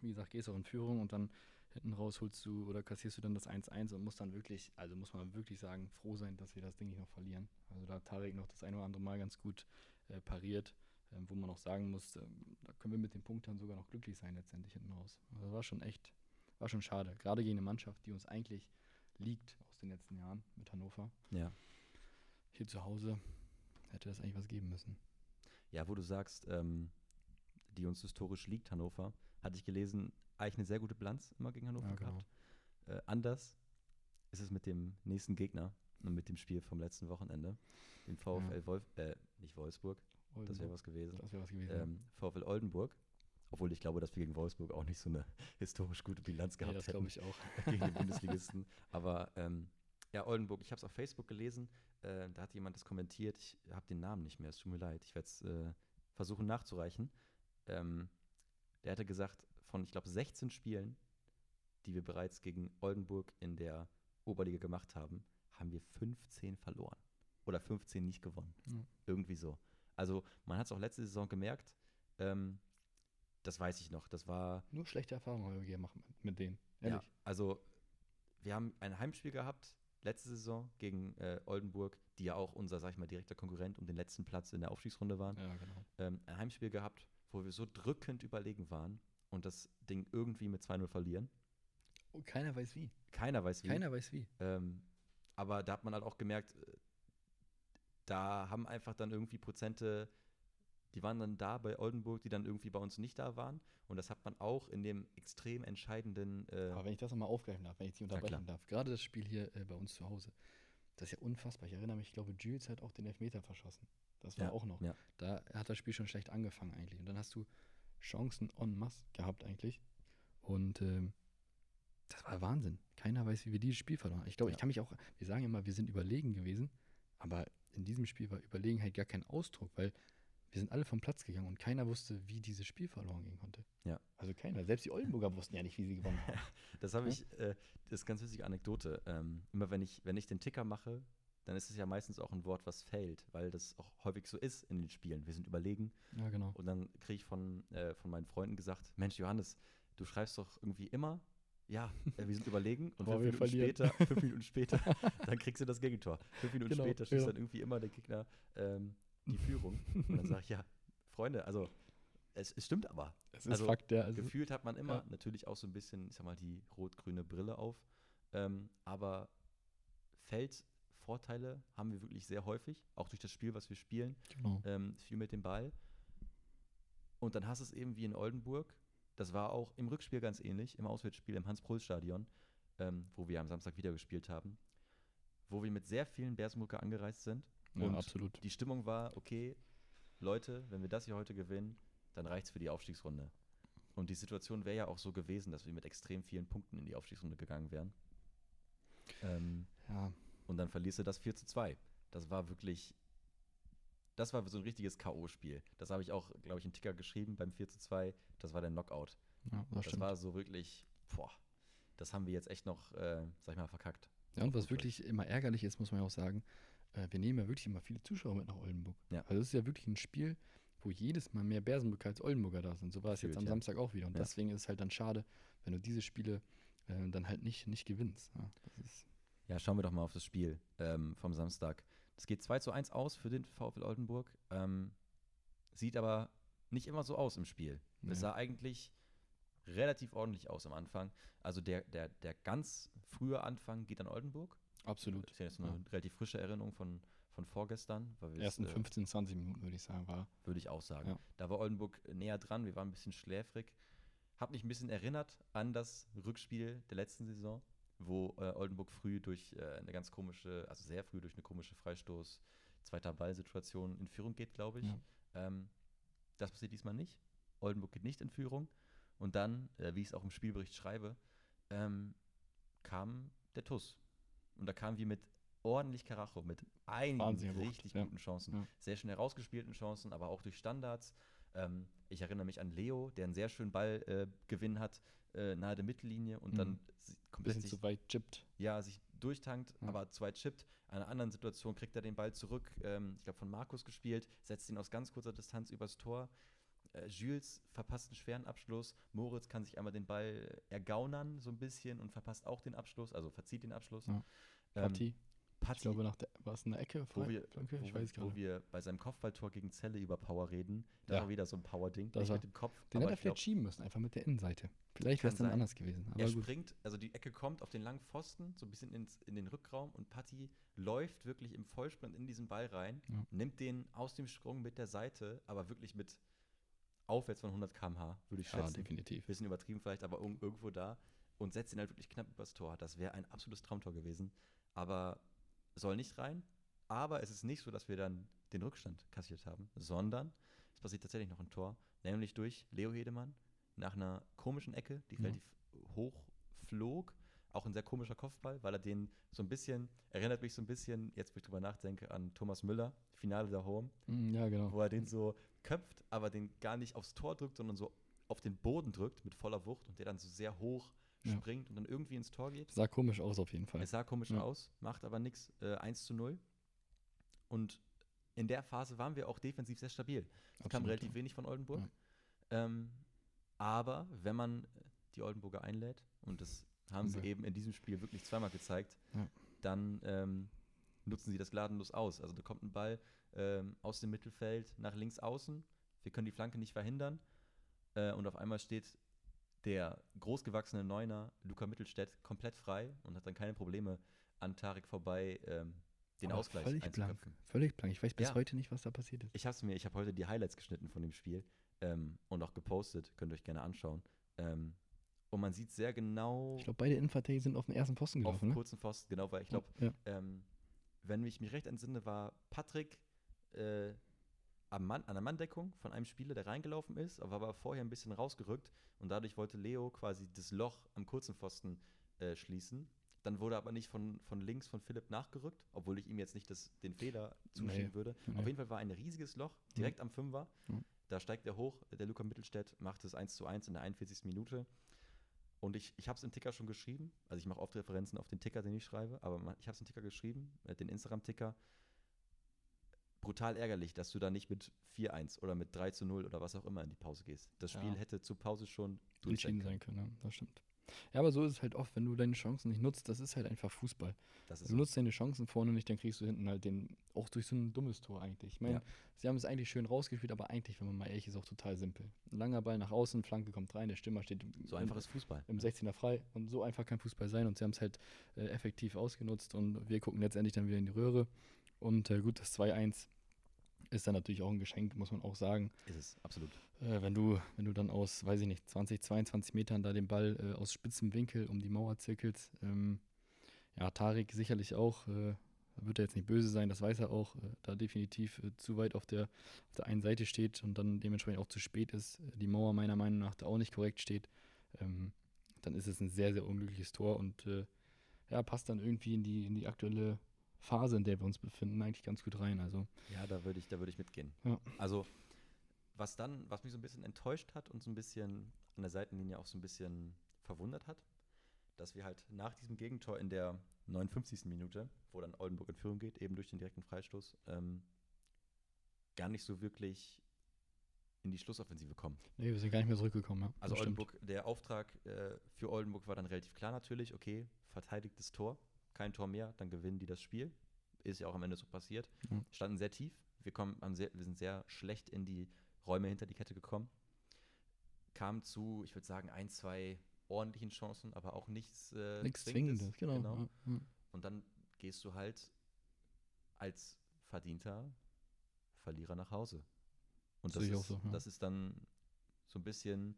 Wie gesagt, gehst auch in Führung und dann hinten raus holst du oder kassierst du dann das 1-1 und musst dann wirklich, also muss man wirklich sagen, froh sein, dass wir das Ding nicht noch verlieren. Also da hat Tarek noch das ein oder andere Mal ganz gut pariert, wo man auch sagen muss, da können wir mit den Punkten sogar noch glücklich sein letztendlich hinten raus. Also das war schon echt, war schon schade. Gerade gegen eine Mannschaft, die uns eigentlich liegt aus den letzten Jahren mit Hannover. Ja. Hier zu Hause hätte das eigentlich was geben müssen. Ja, wo du sagst, die uns historisch liegt, Hannover, hatte ich gelesen, eigentlich eine sehr gute Bilanz immer gegen Hannover gehabt. Anders ist es mit dem nächsten Gegner und mit dem Spiel vom letzten Wochenende, dem VfL Oldenburg. Das wäre was gewesen. VfL Oldenburg. Obwohl ich glaube, dass wir gegen Wolfsburg auch nicht so eine historisch gute Bilanz gehabt hätten. Ja, das glaube ich auch. Gegen den Bundesligisten. Aber ja, Oldenburg, ich habe es auf Facebook gelesen, da hat jemand das kommentiert, ich habe den Namen nicht mehr, es tut mir leid, ich werde es versuchen nachzureichen. Der hatte gesagt, von, ich glaube, 16 Spielen, die wir bereits gegen Oldenburg in der Oberliga gemacht haben, haben wir 15 verloren. Oder 15 nicht gewonnen. Mhm. Irgendwie so. Also man hat es auch letzte Saison gemerkt, das weiß ich noch, das war... Nur schlechte Erfahrungen haben wir gemacht mit denen, ehrlich. Ja, also wir haben ein Heimspiel gehabt, letzte Saison gegen Oldenburg, die ja auch unser, sag ich mal, direkter Konkurrent um den letzten Platz in der Aufstiegsrunde waren. Ja, genau. Ein Heimspiel gehabt, wo wir so drückend überlegen waren und das Ding irgendwie mit 2-0 verlieren. Oh, keiner weiß wie. Aber da hat man halt auch gemerkt, da haben einfach dann irgendwie Prozente... Die waren dann da bei Oldenburg, die dann irgendwie bei uns nicht da waren. Und das hat man auch in dem extrem entscheidenden. Aber wenn ich das nochmal aufgreifen darf, wenn ich dich unterbrechen darf. Gerade das Spiel hier bei uns zu Hause, das ist ja unfassbar. Ich erinnere mich, ich glaube, Jules hat auch den Elfmeter verschossen. Das war auch noch. Ja. Da hat das Spiel schon schlecht angefangen eigentlich. Und dann hast du Chancen en masse gehabt eigentlich. Und das war Wahnsinn. Keiner weiß, wie wir dieses Spiel verloren haben. Ich glaube, ich kann mich auch, wir sagen immer, wir sind überlegen gewesen. Aber in diesem Spiel war Überlegenheit gar kein Ausdruck, weil wir sind alle vom Platz gegangen und keiner wusste, wie dieses Spiel verloren gehen konnte. Ja. Also keiner. Selbst die Oldenburger wussten ja nicht, wie sie gewonnen haben. Das ist eine ganz witzige Anekdote. Immer wenn ich den Ticker mache, dann ist es ja meistens auch ein Wort, was fällt, weil das auch häufig so ist in den Spielen. Wir sind überlegen. Ja, genau. Und dann kriege ich von meinen Freunden gesagt, Mensch, Johannes, du schreibst doch irgendwie immer, wir sind überlegen und fünf Minuten später, dann kriegst du das Gegentor. 5 Minuten später schießt dann irgendwie immer der Gegner die Führung. Und dann sage ich, Freunde, also es stimmt aber. Es ist Fakt, ja. Also, gefühlt hat man immer natürlich auch so ein bisschen, ich sag mal, die rot-grüne Brille auf. Aber Feldvorteile haben wir wirklich sehr häufig, auch durch das Spiel, was wir spielen. Genau. Viel mit dem Ball. Und dann hast du es eben wie in Oldenburg. Das war auch im Rückspiel ganz ähnlich, im Auswärtsspiel im Hans-Prols-Stadion, wo wir am Samstag wieder gespielt haben, wo wir mit sehr vielen Bersenbrücker angereist sind. Und absolut. Die Stimmung war, okay, Leute, wenn wir das hier heute gewinnen, dann reicht's für die Aufstiegsrunde. Und die Situation wäre ja auch so gewesen, dass wir mit extrem vielen Punkten in die Aufstiegsrunde gegangen wären. Ja. Und dann verlierst du das 4-2. Das war wirklich, das war so ein richtiges K.O.-Spiel. Das habe ich auch, glaube ich, einen Ticker geschrieben beim 4-2. Das war der Knockout. Ja, das stimmt. War so wirklich, boah, das haben wir jetzt echt noch, sag ich mal, verkackt. Ja, und was wirklich immer ärgerlich ist, muss man ja auch sagen, wir nehmen ja wirklich immer viele Zuschauer mit nach Oldenburg. Ja. Also es ist ja wirklich ein Spiel, wo jedes Mal mehr Bersenbrücker als Oldenburger da sind. So war es jetzt am Samstag auch wieder. Und deswegen ist es halt dann schade, wenn du diese Spiele dann halt nicht gewinnst. Ja, das ist schauen wir doch mal auf das Spiel vom Samstag. Es geht 2-1 aus für den VfL Oldenburg. Sieht aber nicht immer so aus im Spiel. Es sah eigentlich relativ ordentlich aus am Anfang. Also der ganz frühe Anfang geht an Oldenburg. Absolut. Das ist ja jetzt eine relativ frische Erinnerung von vorgestern. Weil wir ersten 15, 20 Minuten würde ich sagen, war. Würde ich auch sagen. Ja. Da war Oldenburg näher dran, wir waren ein bisschen schläfrig. Hat mich ein bisschen erinnert an das Rückspiel der letzten Saison, wo Oldenburg früh durch eine ganz komische, also sehr früh durch eine komische Freistoß-zweiter Ball-Situation in Führung geht, glaube ich. Ja. Das passiert diesmal nicht. Oldenburg geht nicht in Führung. Und dann, wie ich es auch im Spielbericht schreibe, kam der TUS. Und da kamen wir mit ordentlich Karacho, mit einigen richtig guten Chancen. Ja. Sehr schnell rausgespielten Chancen, aber auch durch Standards. Ich erinnere mich an Leo, der einen sehr schönen Ballgewinn hat, nahe der Mittellinie und dann komplett bisschen zu weit chippt. Ja, sich durchtankt, aber zu weit chippt. In einer anderen Situation kriegt er den Ball zurück, ich glaube von Markus gespielt, setzt ihn aus ganz kurzer Distanz übers Tor. Jules verpasst einen schweren Abschluss. Moritz kann sich einmal den Ball ergaunern so ein bisschen und verpasst auch den Abschluss, also verzieht den Abschluss. Ja. Patti. Ich glaube, war es eine Ecke? Wo wir bei seinem Kopfballtor gegen Celle über Power reden. Da war wieder so ein Power-Ding. Nicht mit dem Kopf. Den hätte er vielleicht schieben müssen, einfach mit der Innenseite. Vielleicht wäre es dann anders gewesen. Aber er springt, also die Ecke kommt auf den langen Pfosten, so ein bisschen in den Rückraum und Patti läuft wirklich im Vollsprint in diesen Ball rein, nimmt den aus dem Sprung mit der Seite, aber wirklich mit aufwärts von 100 km/h, würde ich schätzen. Definitiv. Bisschen übertrieben vielleicht, aber irgendwo da. Und setzt ihn halt wirklich knapp übers Tor. Das wäre ein absolutes Traumtor gewesen. Aber soll nicht rein. Aber es ist nicht so, dass wir dann den Rückstand kassiert haben, sondern es passiert tatsächlich noch ein Tor, nämlich durch Leo Hedemann nach einer komischen Ecke, die relativ hoch flog. Auch ein sehr komischer Kopfball, weil er den so ein bisschen, erinnert mich so ein bisschen, jetzt wo ich drüber nachdenke, an Thomas Müller, Finale der Home. Ja, genau. Wo er den so köpft, aber den gar nicht aufs Tor drückt, sondern so auf den Boden drückt mit voller Wucht und der dann so sehr hoch springt und dann irgendwie ins Tor geht. Sah komisch aus auf jeden Fall. Es sah komisch aus, macht aber nichts. 1-0. Und in der Phase waren wir auch defensiv sehr stabil. Es kam relativ wenig von Oldenburg. Ja. Aber wenn man die Oldenburger einlädt und das haben sie eben in diesem Spiel wirklich zweimal gezeigt, dann nutzen sie das gnadenlos aus. Also da kommt ein Ball aus dem Mittelfeld nach links außen, wir können die Flanke nicht verhindern und auf einmal steht der großgewachsene Neuner Luca Mittelstädt komplett frei und hat dann keine Probleme an Tarek vorbei, den Ausgleich einzuköpfen. Völlig blank, ich weiß bis heute nicht, was da passiert ist. Ich habe heute die Highlights geschnitten von dem Spiel und auch gepostet, könnt ihr euch gerne anschauen. Und man sieht sehr genau. Ich glaube, beide Innenverteidiger sind auf den ersten Pfosten gelaufen. Auf den kurzen Pfosten, genau, weil ich glaube, wenn ich mich recht entsinne, war Patrick an der Manndeckung von einem Spieler, der reingelaufen ist, aber vorher ein bisschen rausgerückt und dadurch wollte Leo quasi das Loch am kurzen Pfosten schließen. Dann wurde aber nicht von links von Philipp nachgerückt, obwohl ich ihm jetzt nicht den Fehler zuschieben würde. Nee. Auf jeden Fall war ein riesiges Loch direkt am Fünfer. Mhm. Da steigt er hoch, der Luca Mittelstädt macht es 1-1 in der 41. Minute. Und ich habe es im Ticker schon geschrieben, also ich mache oft Referenzen auf den Ticker, den ich schreibe, aber ich habe es im Ticker geschrieben, den Instagram-Ticker. Brutal ärgerlich, dass du da nicht mit 4-1 oder mit 3-0 oder was auch immer in die Pause gehst. Das Spiel hätte zur Pause schon entschieden sein können, das stimmt. Ja, aber so ist es halt oft, wenn du deine Chancen nicht nutzt, das ist halt einfach Fußball. Du nutzt deine Chancen vorne nicht, dann kriegst du hinten halt auch durch so ein dummes Tor eigentlich. Ich meine, sie haben es eigentlich schön rausgespielt, aber eigentlich, wenn man mal ehrlich ist, auch total simpel. Ein langer Ball nach außen, Flanke kommt rein, der Stürmer steht so einfach ist Fußball. Im 16er frei und so einfach kann Fußball sein und sie haben es halt effektiv ausgenutzt und wir gucken letztendlich dann wieder in die Röhre. Und gut, das 2-1 ist dann natürlich auch ein Geschenk, muss man auch sagen. Ist es, absolut. Wenn du dann aus, weiß ich nicht, 20, 22 Metern da den Ball aus spitzem Winkel um die Mauer zirkelst. Tarek sicherlich auch da wird er jetzt nicht böse sein, das weiß er auch, da definitiv zu weit auf der einen Seite steht und dann dementsprechend auch zu spät ist, die Mauer meiner Meinung nach da auch nicht korrekt steht, dann ist es ein sehr, sehr unglückliches Tor und passt dann irgendwie in die aktuelle Phase, in der wir uns befinden, eigentlich ganz gut rein. Also. Ja, da würde ich mitgehen. Ja. Also was mich so ein bisschen enttäuscht hat und so ein bisschen an der Seitenlinie auch so ein bisschen verwundert hat, dass wir halt nach diesem Gegentor in der 59. Minute, wo dann Oldenburg in Führung geht, eben durch den direkten Freistoß, gar nicht so wirklich in die Schlussoffensive kommen. Nee, wir sind gar nicht mehr zurückgekommen. Ja. Also Oldenburg, der Auftrag für Oldenburg war dann relativ klar natürlich, okay, verteidigtes Tor, kein Tor mehr, dann gewinnen die das Spiel. Ist ja auch am Ende so passiert. Mhm. Standen sehr tief, wir sind sehr schlecht in die Räume hinter die Kette gekommen. Kam zu, ich würde sagen, 1, 2 ordentlichen Chancen, aber auch nichts Zwingendes. Genau. Ja. Und dann gehst du halt als verdienter Verlierer nach Hause. Und das ist dann so ein bisschen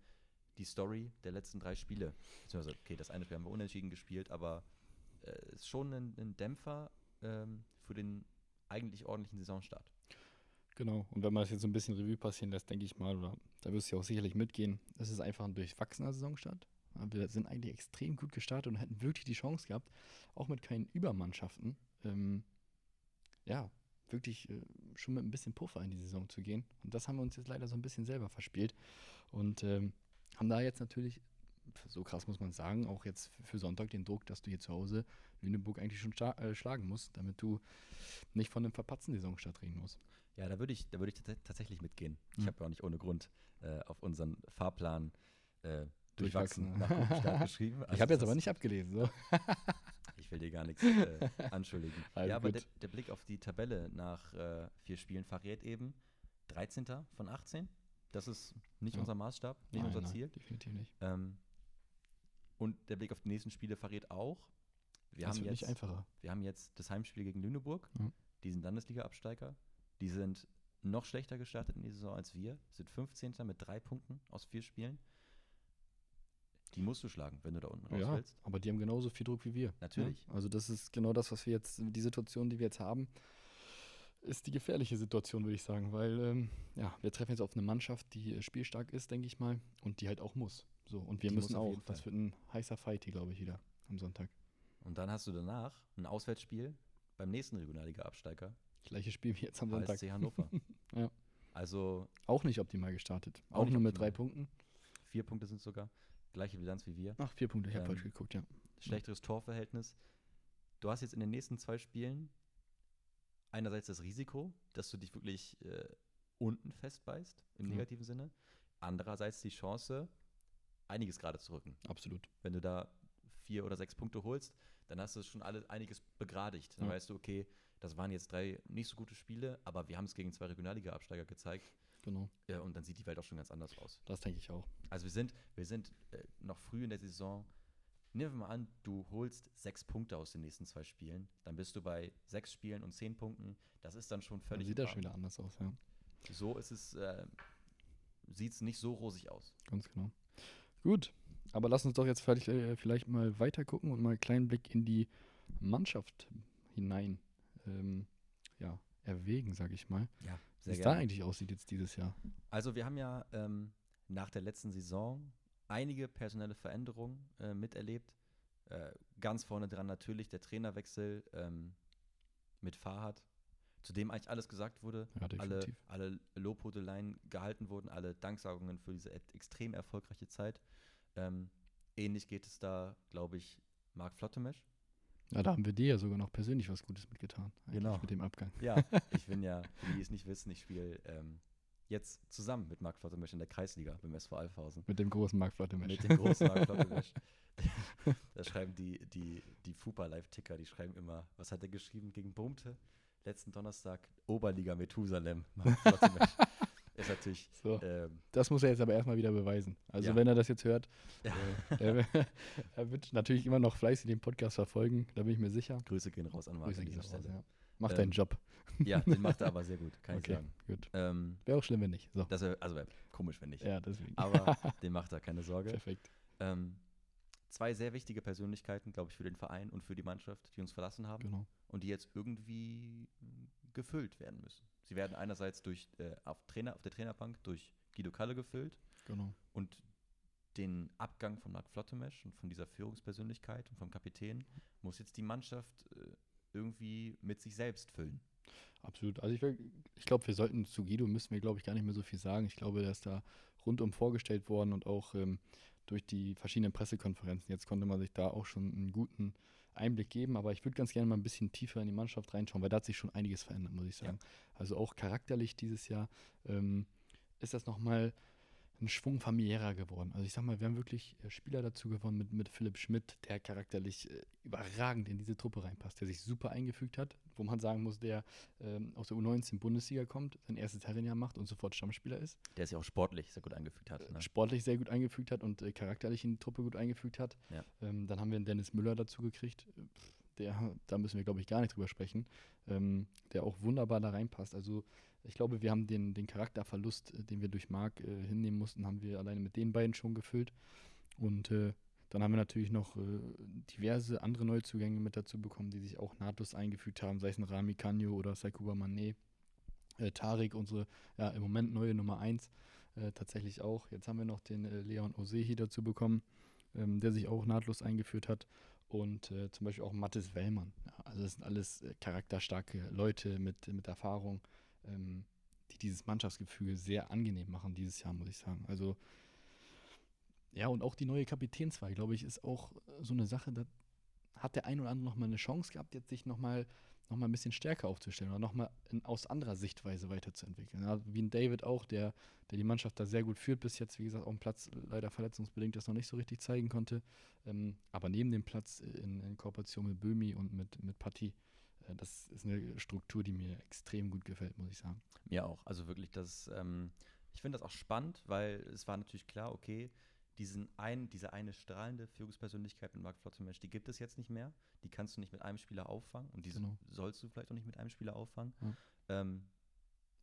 die Story der letzten 3 Spiele. Also, okay, das eine Spiel haben wir unentschieden gespielt, aber ist schon ein Dämpfer für den eigentlich ordentlichen Saisonstart. Genau, und wenn man das jetzt so ein bisschen Revue passieren lässt, denke ich mal, oder da wirst du ja auch sicherlich mitgehen, es ist einfach ein durchwachsener Saisonstart. Wir sind eigentlich extrem gut gestartet und hätten wirklich die Chance gehabt, auch mit keinen Übermannschaften, wirklich schon mit ein bisschen Puffer in die Saison zu gehen. Und das haben wir uns jetzt leider so ein bisschen selber verspielt. Und haben da jetzt natürlich, so krass muss man sagen, auch jetzt für Sonntag den Druck, dass du hier zu Hause Lüneburg eigentlich schon schlagen musst, damit du nicht von einem verpatzten Saisonstart reden musst. Ja, da würde ich tatsächlich mitgehen. Ich habe ja auch nicht ohne Grund auf unseren Fahrplan durchwachsen nach Kupfstadt geschrieben. Also ich habe jetzt aber nicht abgelesen. So. Ich will dir gar nichts anschuldigen. Also ja, aber der Blick auf die Tabelle nach 4 Spielen verrät eben 13. von 18. Das ist nicht unser Maßstab, nicht unser Ziel. Definitiv nicht. Und der Blick auf die nächsten Spiele verrät auch, wir haben jetzt das Heimspiel gegen Lüneburg, die sind Landesliga-Absteiger, die sind noch schlechter gestartet in die Saison als wir, sind 15. mit 3 Punkten aus 4 Spielen. Die musst du schlagen, wenn du da unten raus willst. Aber die haben genauso viel Druck wie wir. Natürlich. Ja? Also das ist genau das, was wir jetzt, die Situation, die wir jetzt haben, ist die gefährliche Situation, würde ich sagen, weil wir treffen jetzt auf eine Mannschaft, die spielstark ist, denke ich mal, und die halt auch muss. So, und wir müssen auch. Das wird ein heißer Fight hier, glaube ich, wieder am Sonntag. Und dann hast du danach ein Auswärtsspiel beim nächsten Regionalliga-Absteiger. Gleiches Spiel wie jetzt am Sonntag. HSC Hannover. Ja. Also auch nicht optimal gestartet. Auch nur mit 3 Punkten. 4 Punkte sind es sogar. Gleiche Bilanz wie wir. 4 Punkte, ich habe falsch geguckt, ja. Schlechteres Torverhältnis. Du hast jetzt in den nächsten 2 Spielen einerseits das Risiko, dass du dich wirklich unten festbeißt, im negativen Sinne. Andererseits die Chance, einiges gerade zu rücken. Absolut. Wenn du da 4 oder 6 Punkte holst, dann hast du schon einiges begradigt. Dann weißt du, okay, das waren jetzt 3 nicht so gute Spiele, aber wir haben es gegen 2 Regionalliga-Absteiger gezeigt. Genau. Ja, und dann sieht die Welt auch schon ganz anders aus. Das denke ich auch. Also wir sind noch früh in der Saison. Nehmen wir mal an, du holst 6 Punkte aus den nächsten 2 Spielen. Dann bist du bei 6 Spielen und 10 Punkten. Das ist dann schon völlig. Dann sieht das schon wieder anders aus, ja. So ist es, sieht es nicht so rosig aus. Ganz genau. Gut, aber lass uns doch jetzt vielleicht mal weiter gucken und mal einen kleinen Blick in die Mannschaft hinein erwägen, sag ich mal. Ja, sehr wie es da eigentlich aussieht jetzt dieses Jahr. Also wir haben ja nach der letzten Saison einige personelle Veränderungen miterlebt. Ganz vorne dran natürlich der Trainerwechsel mit Farhat, zu dem eigentlich alles gesagt wurde, alle Lobhudeleien gehalten wurden, alle Danksagungen für diese extrem erfolgreiche Zeit. Ähnlich geht es da, glaube ich, Marc Flottemesch. Ja, da haben wir dir ja sogar noch persönlich was Gutes mitgetan, genau, mit dem Abgang. Ja, ich bin ja, für die es nicht wissen, ich spiele jetzt zusammen mit Marc Flottemesch in der Kreisliga beim SV Alfhausen. Mit dem großen Marc Flottemesch. Mit dem großen Marc Flottemesch. Da schreiben die Fupa-Live-Ticker, die schreiben immer, was hat er geschrieben gegen Bumte? Letzten Donnerstag, Oberliga Methusalem. Marc Flottemesch. Ist natürlich. So, das muss er jetzt aber erstmal wieder beweisen. Also, wenn er das jetzt hört, er wird natürlich immer noch fleißig den Podcast verfolgen, da bin ich mir sicher. Grüße gehen raus an Marc an dieser Stelle. Ja. Mach deinen Job. Ja, den macht er aber sehr gut, kann ich sagen. Gut. Wäre auch schlimm, wenn nicht. So. Das wäre komisch, wenn nicht. Ja, deswegen. Aber den macht er, keine Sorge. Perfekt. zwei sehr wichtige Persönlichkeiten, glaube ich, für den Verein und für die Mannschaft, die uns verlassen haben, genau, und die jetzt irgendwie gefüllt werden müssen. Sie werden einerseits durch auf der Trainerbank durch Guido Kalle gefüllt, genau, und den Abgang von Marc Flottemesch und von dieser Führungspersönlichkeit und vom Kapitän muss jetzt die Mannschaft irgendwie mit sich selbst füllen. Absolut. Also ich glaube, wir sollten zu Guido, müssen wir, glaube ich, gar nicht mehr so viel sagen. Ich glaube, der ist da rundum vorgestellt worden und auch durch die verschiedenen Pressekonferenzen. Jetzt konnte man sich da auch schon einen guten Einblick geben, aber ich würde ganz gerne mal ein bisschen tiefer in die Mannschaft reinschauen, weil da hat sich schon einiges verändert, muss ich sagen. Ja. Also auch charakterlich dieses Jahr ist das nochmal ein Schwung familiärer geworden. Also ich sag mal, wir haben wirklich Spieler dazu gewonnen mit Philipp Schmidt, der charakterlich überragend in diese Truppe reinpasst, der sich super eingefügt hat, wo man sagen muss, der aus der U19-Bundesliga kommt, sein erstes Herrenjahr macht und sofort Stammspieler ist. Der sich auch sportlich sehr gut eingefügt hat. Ne? Sportlich sehr gut eingefügt hat und charakterlich in die Truppe gut eingefügt hat. Ja. Dann haben wir einen Dennis Müller dazu gekriegt, da müssen wir, glaube ich, gar nicht drüber sprechen, der auch wunderbar da reinpasst. Also ich glaube, wir haben den Charakterverlust, den wir durch Marc hinnehmen mussten, haben wir alleine mit den beiden schon gefüllt. Und dann haben wir natürlich noch diverse andere Neuzugänge mit dazu bekommen, die sich auch nahtlos eingefügt haben, sei es ein Rami Kanyo oder Sekou Mané. Tarek, unsere im Moment neue Nummer 1, tatsächlich auch. Jetzt haben wir noch den Leon Osehi dazu bekommen, der sich auch nahtlos eingeführt hat. Und zum Beispiel auch Mathis Wellmann. Ja, also das sind alles charakterstarke Leute mit Erfahrung, die dieses Mannschaftsgefühl sehr angenehm machen dieses Jahr, muss ich sagen. Also ja, und auch die neue Kapitänswahl, glaube ich, ist auch so eine Sache, da hat der ein oder andere nochmal eine Chance gehabt, jetzt sich nochmal ein bisschen stärker aufzustellen oder nochmal aus anderer Sichtweise weiterzuentwickeln. Ja, wie ein David auch, der die Mannschaft da sehr gut führt, bis jetzt, wie gesagt, auf dem Platz leider verletzungsbedingt das noch nicht so richtig zeigen konnte. Aber neben dem Platz in Kooperation mit Böhmi und mit Patti, das ist eine Struktur, die mir extrem gut gefällt, muss ich sagen. Mir auch. Also wirklich, ich finde das auch spannend, weil es war natürlich klar, okay, diese eine strahlende Führungspersönlichkeit mit Marc Flottemesch, die gibt es jetzt nicht mehr. Die kannst du nicht mit einem Spieler auffangen und diese sollst du vielleicht auch nicht mit einem Spieler auffangen. Mhm.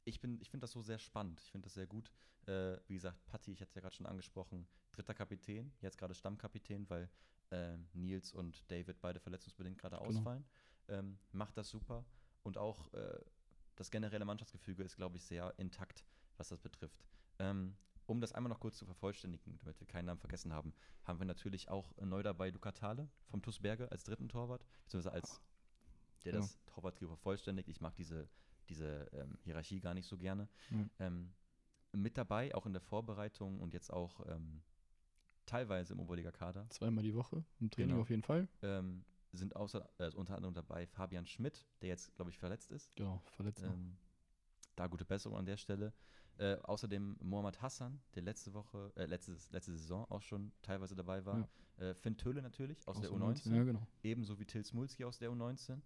Ich finde das so sehr spannend. Ich finde das sehr gut. Wie gesagt, Patti, ich hatte es ja gerade schon angesprochen, dritter Kapitän, jetzt gerade Stammkapitän, weil Nils und David beide verletzungsbedingt gerade ausfallen. Macht das super. Und auch das generelle Mannschaftsgefüge ist, glaube ich, sehr intakt, was das betrifft. Um das einmal noch kurz zu vervollständigen, damit wir keinen Namen vergessen haben, haben wir natürlich auch neu dabei Luca Thale vom TuS Berge als dritten Torwart, beziehungsweise das Torwartgeber vervollständigt. Ich mag diese Hierarchie gar nicht so gerne. Mhm. Mit dabei, auch in der Vorbereitung und jetzt auch teilweise im Oberliga-Kader. Zweimal die Woche, im Training auf jeden Fall. Sind unter anderem dabei Fabian Schmidt, der jetzt, glaube ich, verletzt ist. Genau, verletzt. Da gute Besserung an der Stelle. Außerdem Mohamed Hassan, der letzte Saison auch schon teilweise dabei war. Ja. Finn Tölle natürlich aus der U19, ja, genau, ebenso wie Tils Mulski aus der U19.